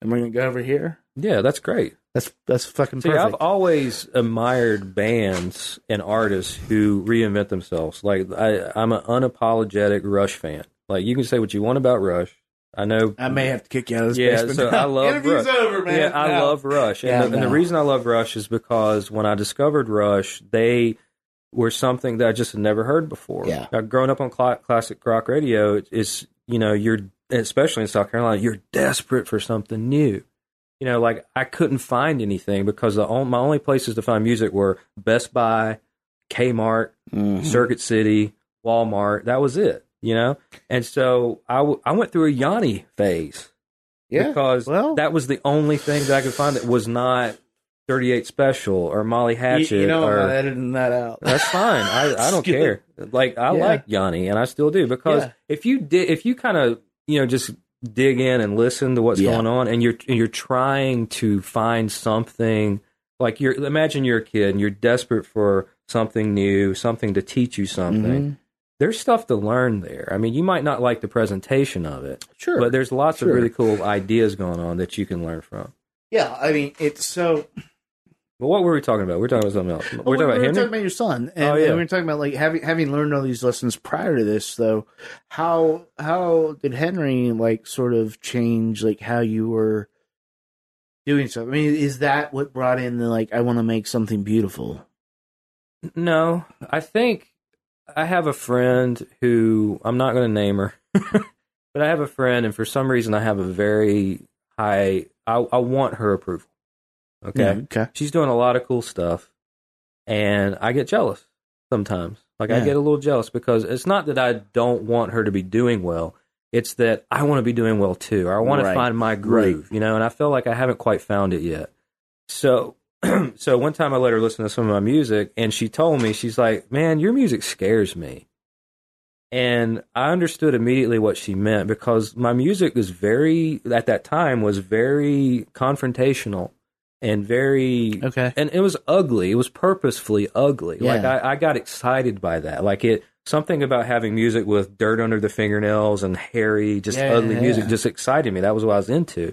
and we're going to go over here. Yeah, that's great. That's fucking perfect. See, I've always admired bands and artists who reinvent themselves. Like, I'm an unapologetic Rush fan. Like, you can say what you want about Rush. I know. I may have to kick you out of this basement. Yeah, so I love Rush. Over, man. Yeah, I love Rush. And, and the reason I love Rush is because when I discovered Rush, they were something that I just had never heard before. Yeah. Now, growing up on classic rock radio, it's, you know, you're, especially in South Carolina, you're desperate for something new. You know, like, I couldn't find anything because my only places to find music were Best Buy, Kmart, Circuit City, Walmart. That was it. You know, and so I went through a Yanni phase, because that was the only thing that I could find that was not 38 Special or Molly Hatchet. You know, I'm editing that out. That's fine. I don't care. Like, I like Yanni, and I still do, because if you kind of, you know, just dig in and listen to what's going on, and you're trying to find something, like, imagine you're a kid and you're desperate for something new, something to teach you something. Mm-hmm. There's stuff to learn there. I mean, you might not like the presentation of it, sure, but there's lots of really cool ideas going on that you can learn from. Yeah, I mean, it's so... Well, what were we talking about? We were talking about something else. We were talking about Henry? We were talking about your son. And, and we were talking about, like, having learned all these lessons prior to this, though, how did Henry, like, sort of change, like, how you were doing stuff? I mean, is that what brought in the, like, I want to make something beautiful? No, I think... I have a friend who, I'm not going to name her, but I have a friend, and for some reason I have a very high, I want her approval. Okay? Yeah, okay. She's doing a lot of cool stuff, and I get jealous sometimes. Like, I get a little jealous because it's not that I don't want her to be doing well. It's that I want to be doing well too. Or I want to find my groove, you know, and I feel like I haven't quite found it yet. So one time I let her listen to some of my music, and she told me, she's like, man, your music scares me. And I understood immediately what she meant, because my music was very, at that time, was very confrontational and very, and it was ugly. It was purposefully ugly. Yeah. Like, I got excited by that. Like, something about having music with dirt under the fingernails and hairy, just ugly music just excited me. That was what I was into.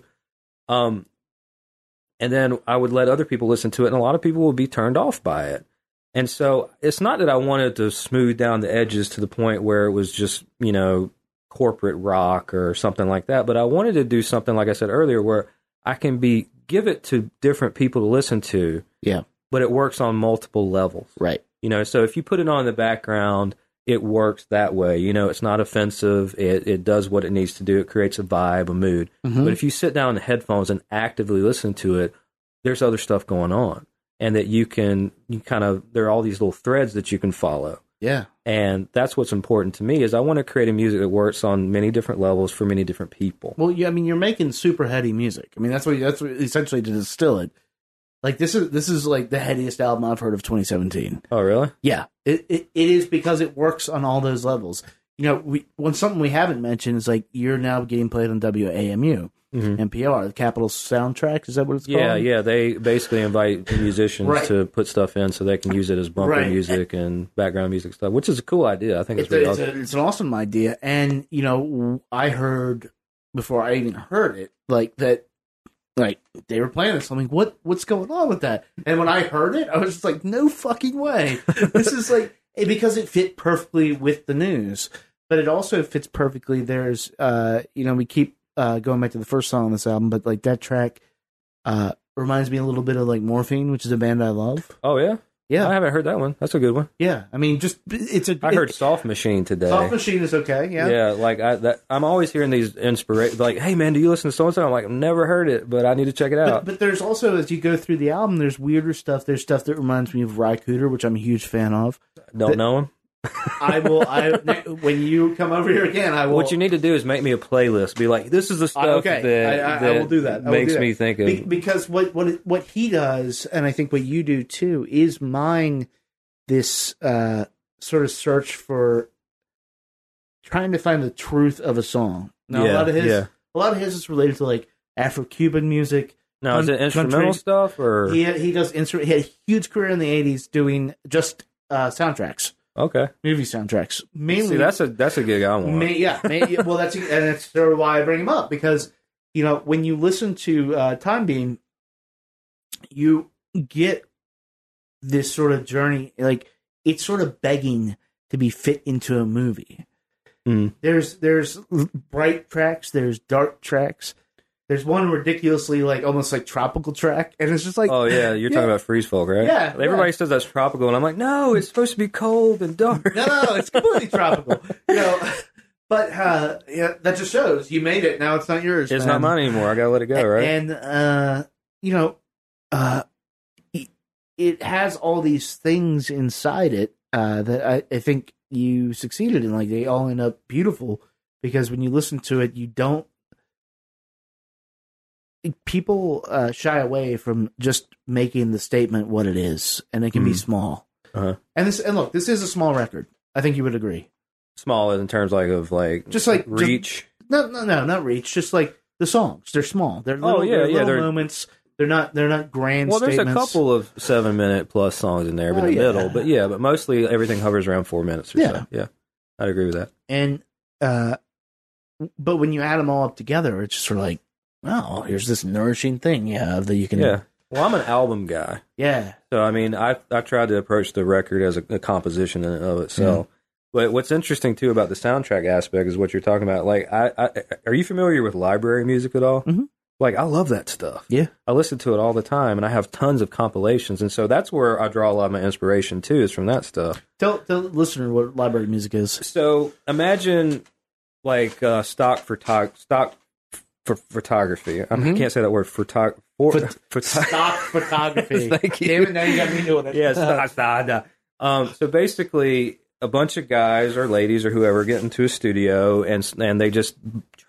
And then I would let other people listen to it, and a lot of people would be turned off by it. And so it's not that I wanted to smooth down the edges to the point where it was just, you know, corporate rock or something like that. But I wanted to do something, like I said earlier, where I can give it to different people to listen to. Yeah. But it works on multiple levels. Right. You know, so if you put it on in the background, it works that way. You know, it's not offensive. It does what it needs to do. It creates a vibe, a mood. Mm-hmm. But if you sit down in the headphones and actively listen to it, there's other stuff going on. And that you kind of, there are all these little threads that you can follow. Yeah. And that's what's important to me, is I want to create a music that works on many different levels for many different people. Well, yeah, I mean, you're making super heady music. I mean, that's what essentially, to distill it. Like, this is like the headiest album I've heard of 2017. Oh, really? Yeah. It is, because it works on all those levels. You know, something we haven't mentioned is, like, you're now getting played on WAMU, mm-hmm. NPR, the Capitol Soundtracks. Is that what it's called? Yeah. They basically invite musicians to put stuff in so they can use it as bumper music and background music stuff, which is a cool idea. I think it's really awesome. It's an awesome idea. And, you know, I heard, before I even heard it, like, that. Like, they were playing this. I'm like, what's going on with that? And when I heard it, I was just like, no fucking way. This is like, because it fit perfectly with the news. But it also fits perfectly. There's, you know, we keep going back to the first song on this album, but, like, that track reminds me a little bit of, like, Morphine, which is a band I love. Oh, yeah? Yeah. I haven't heard that one. That's a good one. Yeah. I mean, just, it's a... I heard Soft Machine today. Soft Machine is okay, yeah. Yeah, like, I'm always hearing these inspirations, like, hey, man, do you listen to so-and-so? I'm like, I've never heard it, but I need to check it out. But there's also, as you go through the album, there's weirder stuff. There's stuff that reminds me of Rycooter, which I'm a huge fan of. Don't know him? When you come over here again, I will. What you need to do is make me a playlist. Be like, this is the stuff that I will do that. Makes me think of. Because what he does, and I think what you do too, is mine this sort of search for trying to find the truth of a song. Now a lot of his is related to, like, Afro-Cuban music. Now, is it instrumental stuff, or he does instrument? He had a huge career in the 80s doing just soundtracks. Okay, movie soundtracks mainly. See, that's a gig I want. Well, that's sort of why I bring him up, because you know, when you listen to Time Being, you get this sort of journey. Like, it's sort of begging to be fit into a movie. Mm. There's bright tracks, there's dark tracks. There's one ridiculously, like, almost like tropical track, and it's just like... Oh, yeah, you're talking about Freeze Folk, right? Yeah. Everybody says that's tropical, and I'm like, no, it's supposed to be cold and dark. No, it's completely tropical. You know, but yeah, that just shows. You made it. Now it's not yours. It's not mine anymore. I gotta let it go, right? And, you know, it has all these things inside it that I think you succeeded in. Like, they all end up beautiful, because when you listen to it, you don't... People shy away from just making the statement what it is, and it can be small. Uh-huh. And look, this is a small record. I think you would agree. Small in terms of just like reach. Just, no, not reach. Just like the songs, they're small. They're little, they're moments. They're not grand. Well, there's statements. A couple of 7 minute plus songs in there, in the middle. But mostly everything hovers around 4 minutes or so. Yeah, I'd agree with that. And but when you add them all up together, it's just sort of like, wow, here's this nourishing thing, that you can... Yeah. Well, I'm an album guy. Yeah. So, I mean, I tried to approach the record as a composition in and of itself. Mm-hmm. But what's interesting, too, about the soundtrack aspect is what you're talking about. Like, are you familiar with library music at all? Mm-hmm. Like, I love that stuff. Yeah. I listen to it all the time, and I have tons of compilations. And so that's where I draw a lot of my inspiration, too, is from that stuff. Tell the listener what library music is. So, imagine, like, stock photography. I can't say that word. Stock photography. Thank you. David, now you got me doing it. Yes. So basically, a bunch of guys or ladies or whoever get into a studio and they just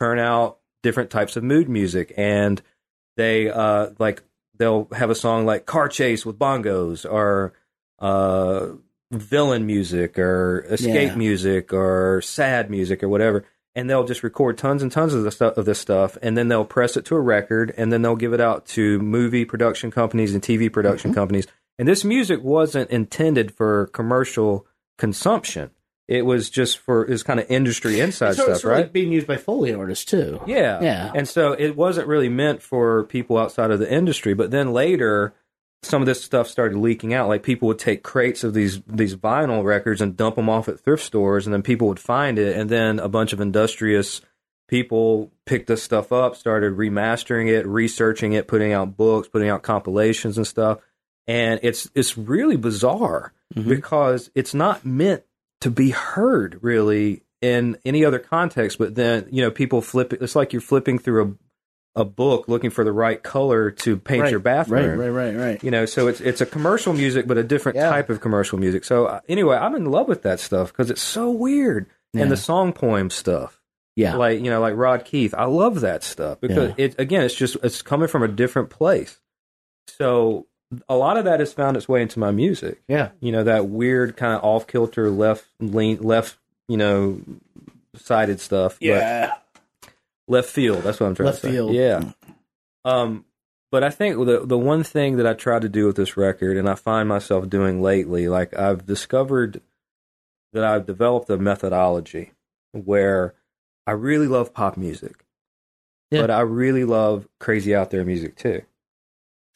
turn out different types of mood music. And they they'll have a song like Car Chase with bongos, or villain music, or escape music, or sad music, or whatever. And they'll just record tons and tons of this stuff, and then they'll press it to a record, and then they'll give it out to movie production companies and TV production companies. And this music wasn't intended for commercial consumption. It was just for this kind of industry inside stuff, right? Like being used by Foley artists, too. Yeah. And so it wasn't really meant for people outside of the industry. But then later, some of this stuff started leaking out. Like, people would take crates of these vinyl records and dump them off at thrift stores, and then people would find it, and then a bunch of industrious people picked this stuff up, started remastering it, researching it, putting out books, putting out compilations and stuff. And it's really bizarre, because it's not meant to be heard, really, in any other context. But then, you know, people flip it. It's like you're flipping through a book looking for the right color to paint your bathroom. Right. You know, so it's a commercial music, but a different type of commercial music. So anyway, I'm in love with that stuff because it's so weird. Yeah. And the song poem stuff. Yeah. Like, you know, like Rod Keith. I love that stuff because it's coming from a different place. So a lot of that has found its way into my music. Yeah. You know, that weird kind of off kilter, left, you know, sided stuff. Yeah. But, left field. That's what I'm trying to say. Left field. Yeah. But I think the one thing that I try to do with this record, and I find myself doing lately, like, I've discovered that I've developed a methodology where I really love pop music, but I really love crazy out there music too.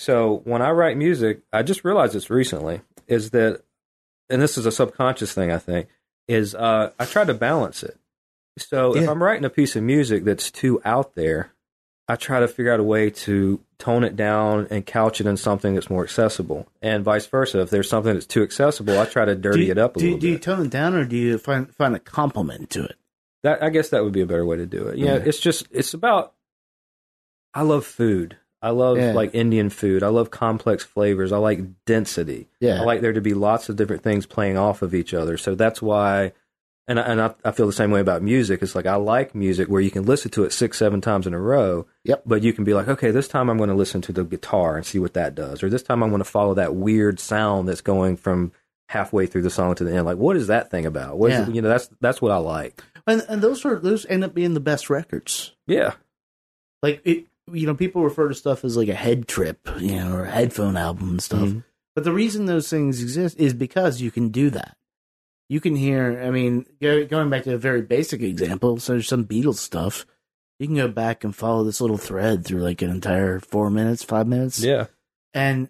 So when I write music, I just realized this recently, is that, and this is a subconscious thing, I think, is I try to balance it. So if I'm writing a piece of music that's too out there, I try to figure out a way to tone it down and couch it in something that's more accessible, and vice versa. If there's something that's too accessible, I try to dirty it up a little bit. Do you tone it down, or do you find a compliment to it? That, I guess that would be a better way to do it. Yeah, it's about, I love food. I love like Indian food. I love complex flavors. I like density. Yeah. I like there to be lots of different things playing off of each other. So that's why... And I feel the same way about music. It's like, I like music where you can listen to it 6-7 times in a row, but you can be like, okay, this time I'm going to listen to the guitar and see what that does. Or this time I'm going to follow that weird sound that's going from halfway through the song to the end. Like, what is that thing about? What is it? You know, that's what I like. And those end up being the best records. Yeah. Like, it, you know, people refer to stuff as like a head trip, you know, or a headphone album and stuff. Mm-hmm. But the reason those things exist is because you can do that. You can hear, I mean, going back to a very basic example, so there's some Beatles stuff. you can go back and follow this little thread through like an entire 4 minutes, 5 minutes. Yeah. And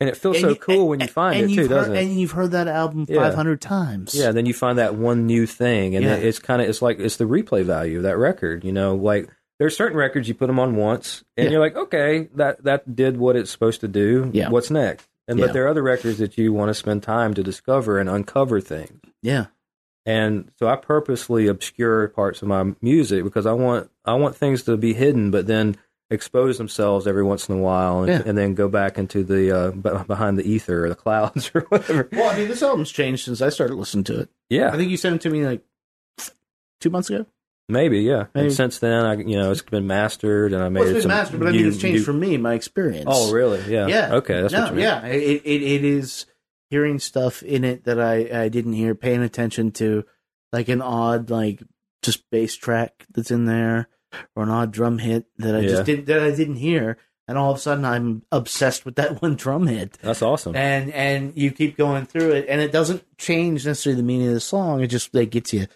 it feels so cool when you find it too, doesn't it? And you've heard that album 500 times. Yeah, then you find that one new thing, and it's kind of it's the replay value of that record. You know, like there's certain records you put them on once, and you're like, okay, that did what it's supposed to do. Yeah. What's next? And but there are other records that you want to spend time to discover and uncover things. Yeah. And so I purposely obscure parts of my music because I want things to be hidden, but then expose themselves every once in a while, and then go back into the behind the ether or the clouds or whatever. Well, I mean, this album's changed since I started listening to it. Yeah, I think you sent it to me like 2 months ago. Maybe, yeah. Maybe. And since then, it's been mastered, and I made it's been mastered, but it's changed for me, my experience. Oh, really? Yeah. Yeah. Okay, that's what you mean. Yeah, it is hearing stuff in it that I didn't hear, paying attention to, like an odd just bass track that's in there. Or an odd drum hit that I just didn't hear, and all of a sudden I'm obsessed with that one drum hit. That's awesome. And you keep going through it, and it doesn't change necessarily the meaning of the song. It just gets you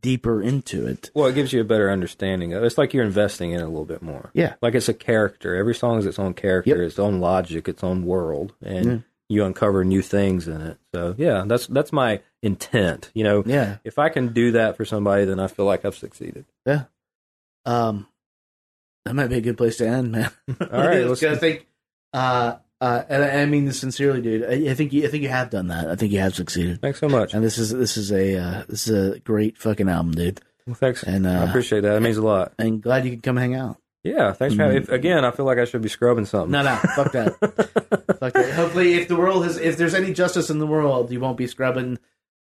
deeper into it. Well, it gives you a better understanding of it. It's like you're investing in it a little bit more. Yeah, like it's a character. Every song is its own character, its own logic, its own world, and you uncover new things in it. So yeah, that's my intent. You know, if I can do that for somebody, then I feel like I've succeeded. Yeah. That might be a good place to end, man. All right, I think, and I mean this sincerely, dude. I think you have done that. I think you have succeeded. Thanks so much. And this is a great fucking album, dude. Well, thanks. And I appreciate that. It means a lot. And glad you could come hang out. Yeah, thanks for having me. Again, I feel like I should be scrubbing something. No, fuck that. Fuck that. Hopefully, if there's any justice in the world, you won't be scrubbing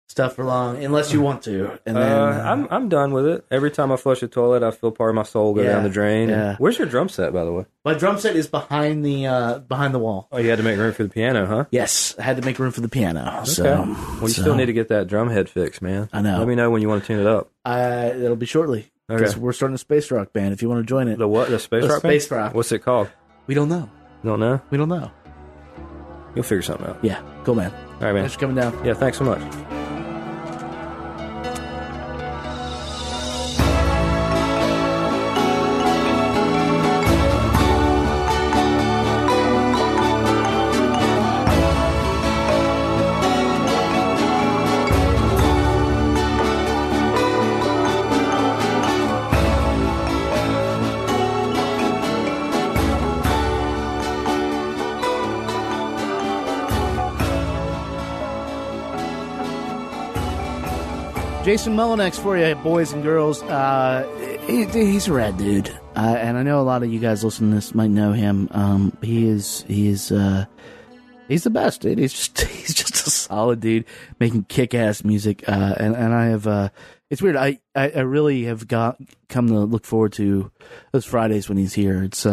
stuff for long, unless you want to. And then I'm done with it. Every time I flush a toilet, I feel part of my soul go down the drain. Yeah. Where's your drum set, by the way? My drum set is behind the wall. Oh, you had to make room for the piano, huh? Yes, I had to make room for the piano. Okay. You still need to get that drum head fixed, man. I know. Let me know when you want to tune it up. It'll be shortly. Okay. We're starting a space rock band. If you want to join it, the what? The space rock. Space rock. What's it called? We don't know. You don't know? We don't know. You'll figure something out. Yeah. Cool, man. All right, man. Thanks for coming down. Yeah. Thanks so much. Jason Mullinax for you, boys and girls. He's a rad dude, and I know a lot of you guys listening to this might know him. He is he's the best, dude. He's just a solid dude making kick-ass music. And I have it's weird. I really have come to look forward to those Fridays when he's here. It's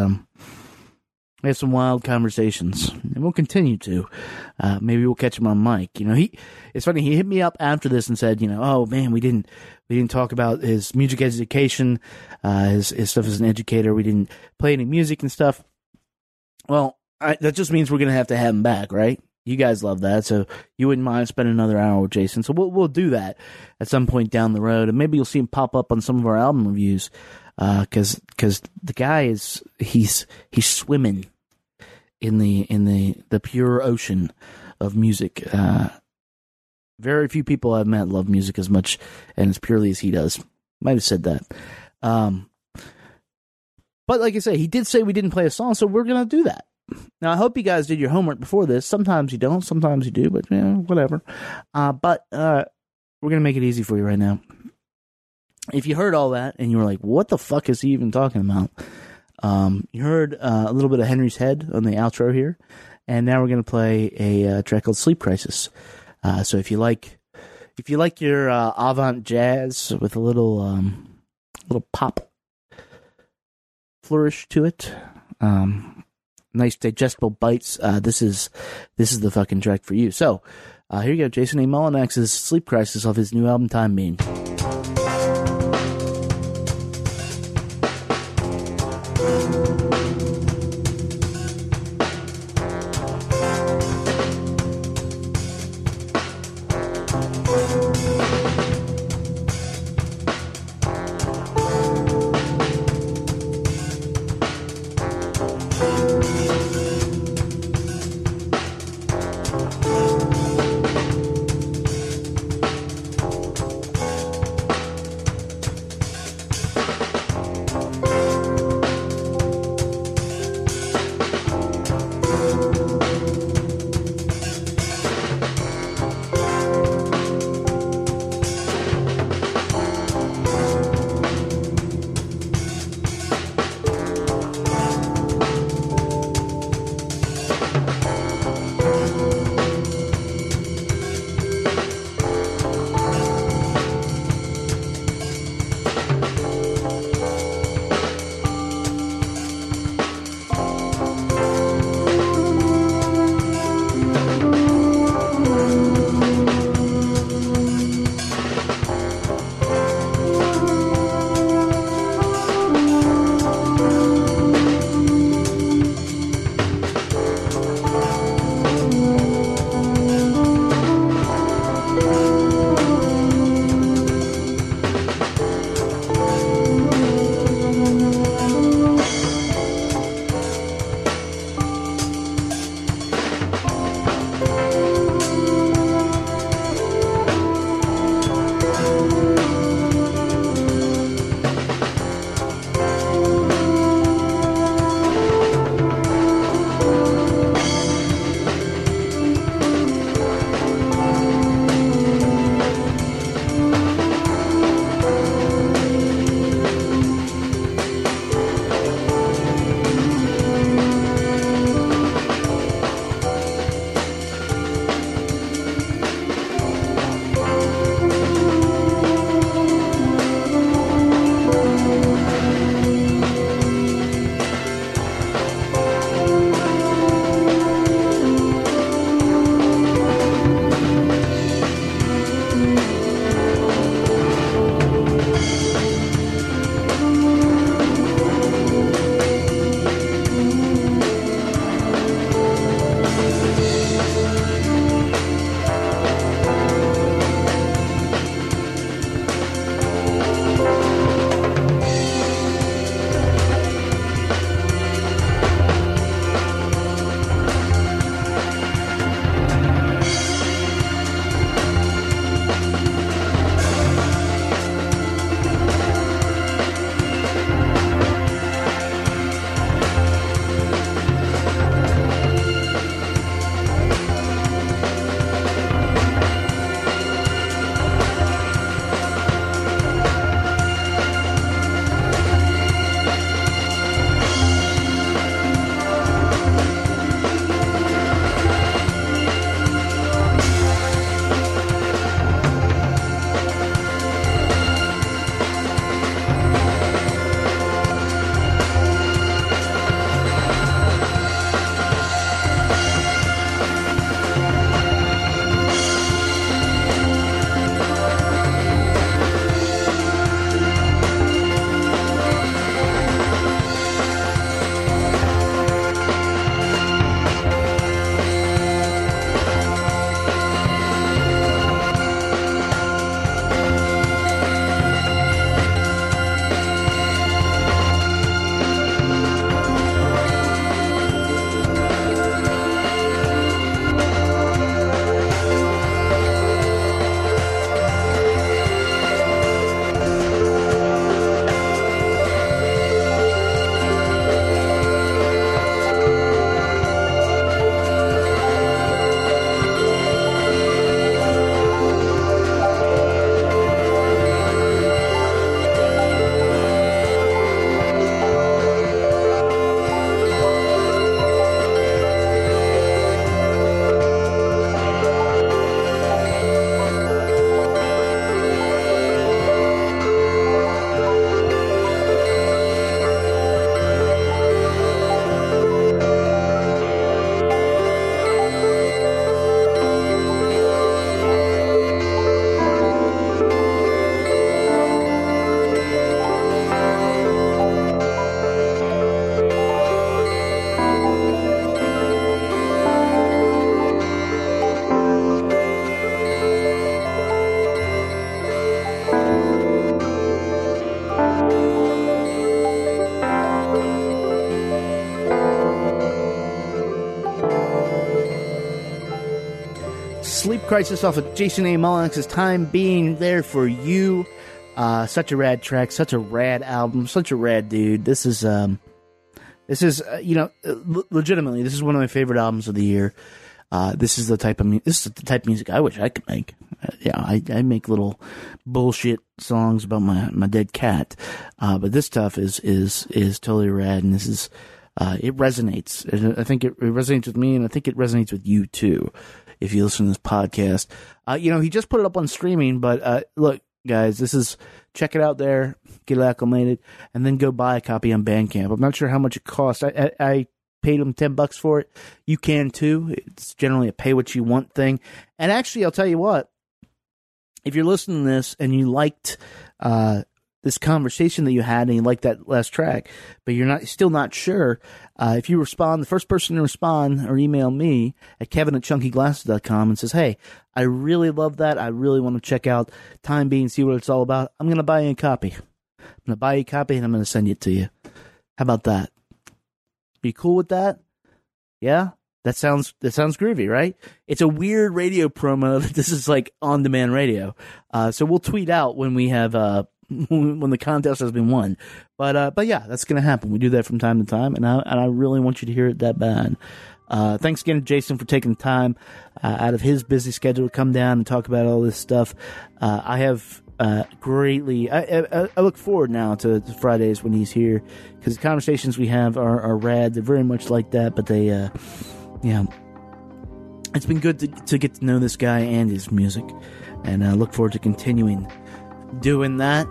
we have some wild conversations, and we'll continue to. Maybe we'll catch him on mic. You know, it's funny. He hit me up after this and said, oh man, we didn't talk about his music education, his stuff as an educator. We didn't play any music and stuff. Well, that just means we're gonna have to have him back, right? You guys love that, so you wouldn't mind spending another hour with Jason. So we'll do that at some point down the road, and maybe you'll see him pop up on some of our album reviews, because the guy is he's swimming in the pure ocean of music. Very few people I've met love music as much and as purely as he does. Might have said that. But like I say, he did say we didn't play a song, so we're going to do that. Now, I hope you guys did your homework before this. Sometimes you don't, sometimes you do, but whatever. But we're going to make it easy for you right now. If you heard all that and you were like, what the fuck is he even talking about? You heard a little bit of Henry's Head on the outro here, and now we're going to play a track called Sleep Crisis. So if you like your avant jazz with a little pop flourish to it, nice digestible bites, this is the fucking track for you. So here you go, Jason A. Mullinax's Sleep Crisis off his new album Time Being. Sleep Crisis off of Jason A. Mullinax's Time Being There For You. Such a rad track, such a rad album, such a rad dude. This is legitimately, this is one of my favorite albums of the year. This is the type of music I wish I could make. I make little bullshit songs about my dead cat, but this stuff is totally rad, and this is it resonates. I think it resonates with me, and I think it resonates with you too, if you listen to this podcast. He just put it up on streaming, but look, guys, check it out there, get it acclimated, and then go buy a copy on Bandcamp. I'm not sure how much it costs. I paid them $10 for it. You can too. It's generally a pay what you want thing. And actually, I'll tell you what, if you're listening to this and you liked this conversation that you had, and you liked that last track, but you're still not sure, if you respond, the first person to respond or email me at kevin@chunkyglasses.com and says, hey, I really love that, I really want to check out Time Being, see what it's all about, I'm going to buy you a copy. I'm going to buy you a copy and I'm going to send it to you. How about that? Be cool with that? Yeah? That sounds groovy, right? It's a weird radio promo that this is like on-demand radio. So we'll tweet out when we have when the contest has been won. But yeah, that's going to happen. We do that from time to time, and I really want you to hear it that bad. Thanks again to Jason for taking time out of his busy schedule to come down and talk about all this stuff. I look forward now to Fridays when he's here, because the conversations we have are rad. They're very much like that, but they, it's been good to get to know this guy and his music, and I look forward to continuing doing that.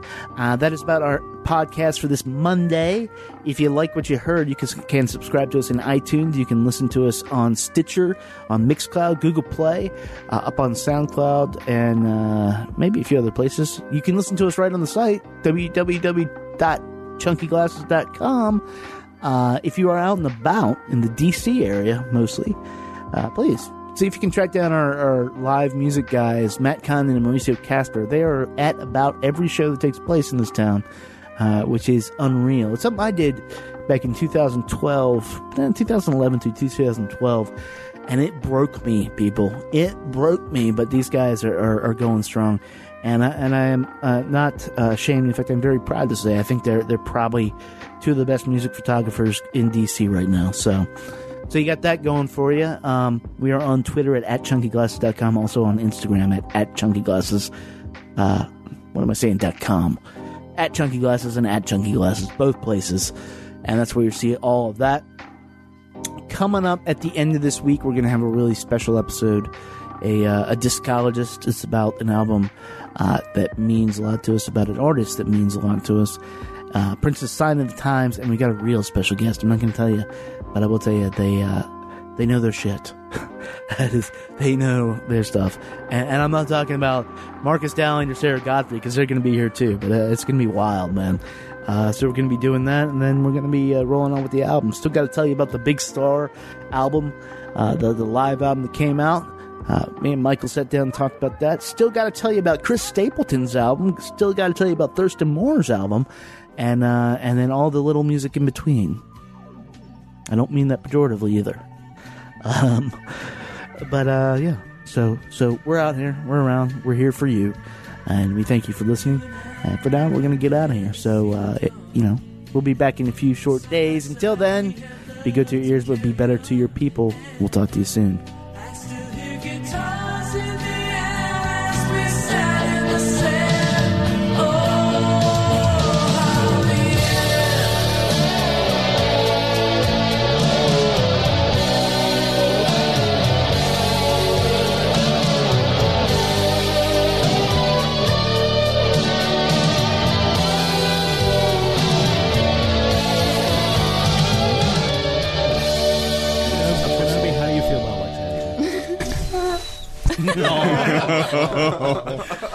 That is about our podcast for this Monday. If you like what you heard, you can subscribe to us in iTunes. You can listen to us on Stitcher, on Mixcloud, Google Play, up on SoundCloud, and maybe a few other places. You can listen to us right on the site, www.chunkyglasses.com. If you are out and about in the DC area, mostly, please see if you can track down our live music guys, Matt Condon and Mauricio Casper. They are at about every show that takes place in this town, which is unreal. It's something I did back in 2011 to 2012, and it broke me, people. It broke me, but these guys are going strong, and I am not ashamed. In fact, I'm very proud to say I think they're probably two of the best music photographers in D.C. right now, so... So you got that going for you. We are on Twitter at chunkyglasses.com, also on Instagram at chunkyglasses. .com. At chunkyglasses and at chunkyglasses, both places. And that's where you see all of that. Coming up at the end of this week, we're going to have a really special episode. A discologist. It's about an album that means a lot to us, about an artist that means a lot to us. Princess Sign of the Times, and we got a real special guest. I'm not going to tell you, but I will tell you they know their shit. That is, they know their stuff, and I'm not talking about Marcus Dowling or Sarah Godfrey, because they're going to be here too. But it's going to be wild, man. So we're going to be doing that, and then we're going to be rolling on with the album. Still got to tell you about the Big Star album, the live album that came out. Me and Michael sat down and talked about that. Still got to tell you about Chris Stapleton's album. Still got to tell you about Thurston Moore's album. And then all the little music in between. I don't mean that pejoratively either. Yeah. So we're out here. We're around. We're here for you. And we thank you for listening. And for now, we're going to get out of here. So, we'll be back in a few short days. Until then, be good to your ears, but be better to your people. We'll talk to you soon.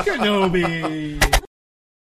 Kenobi.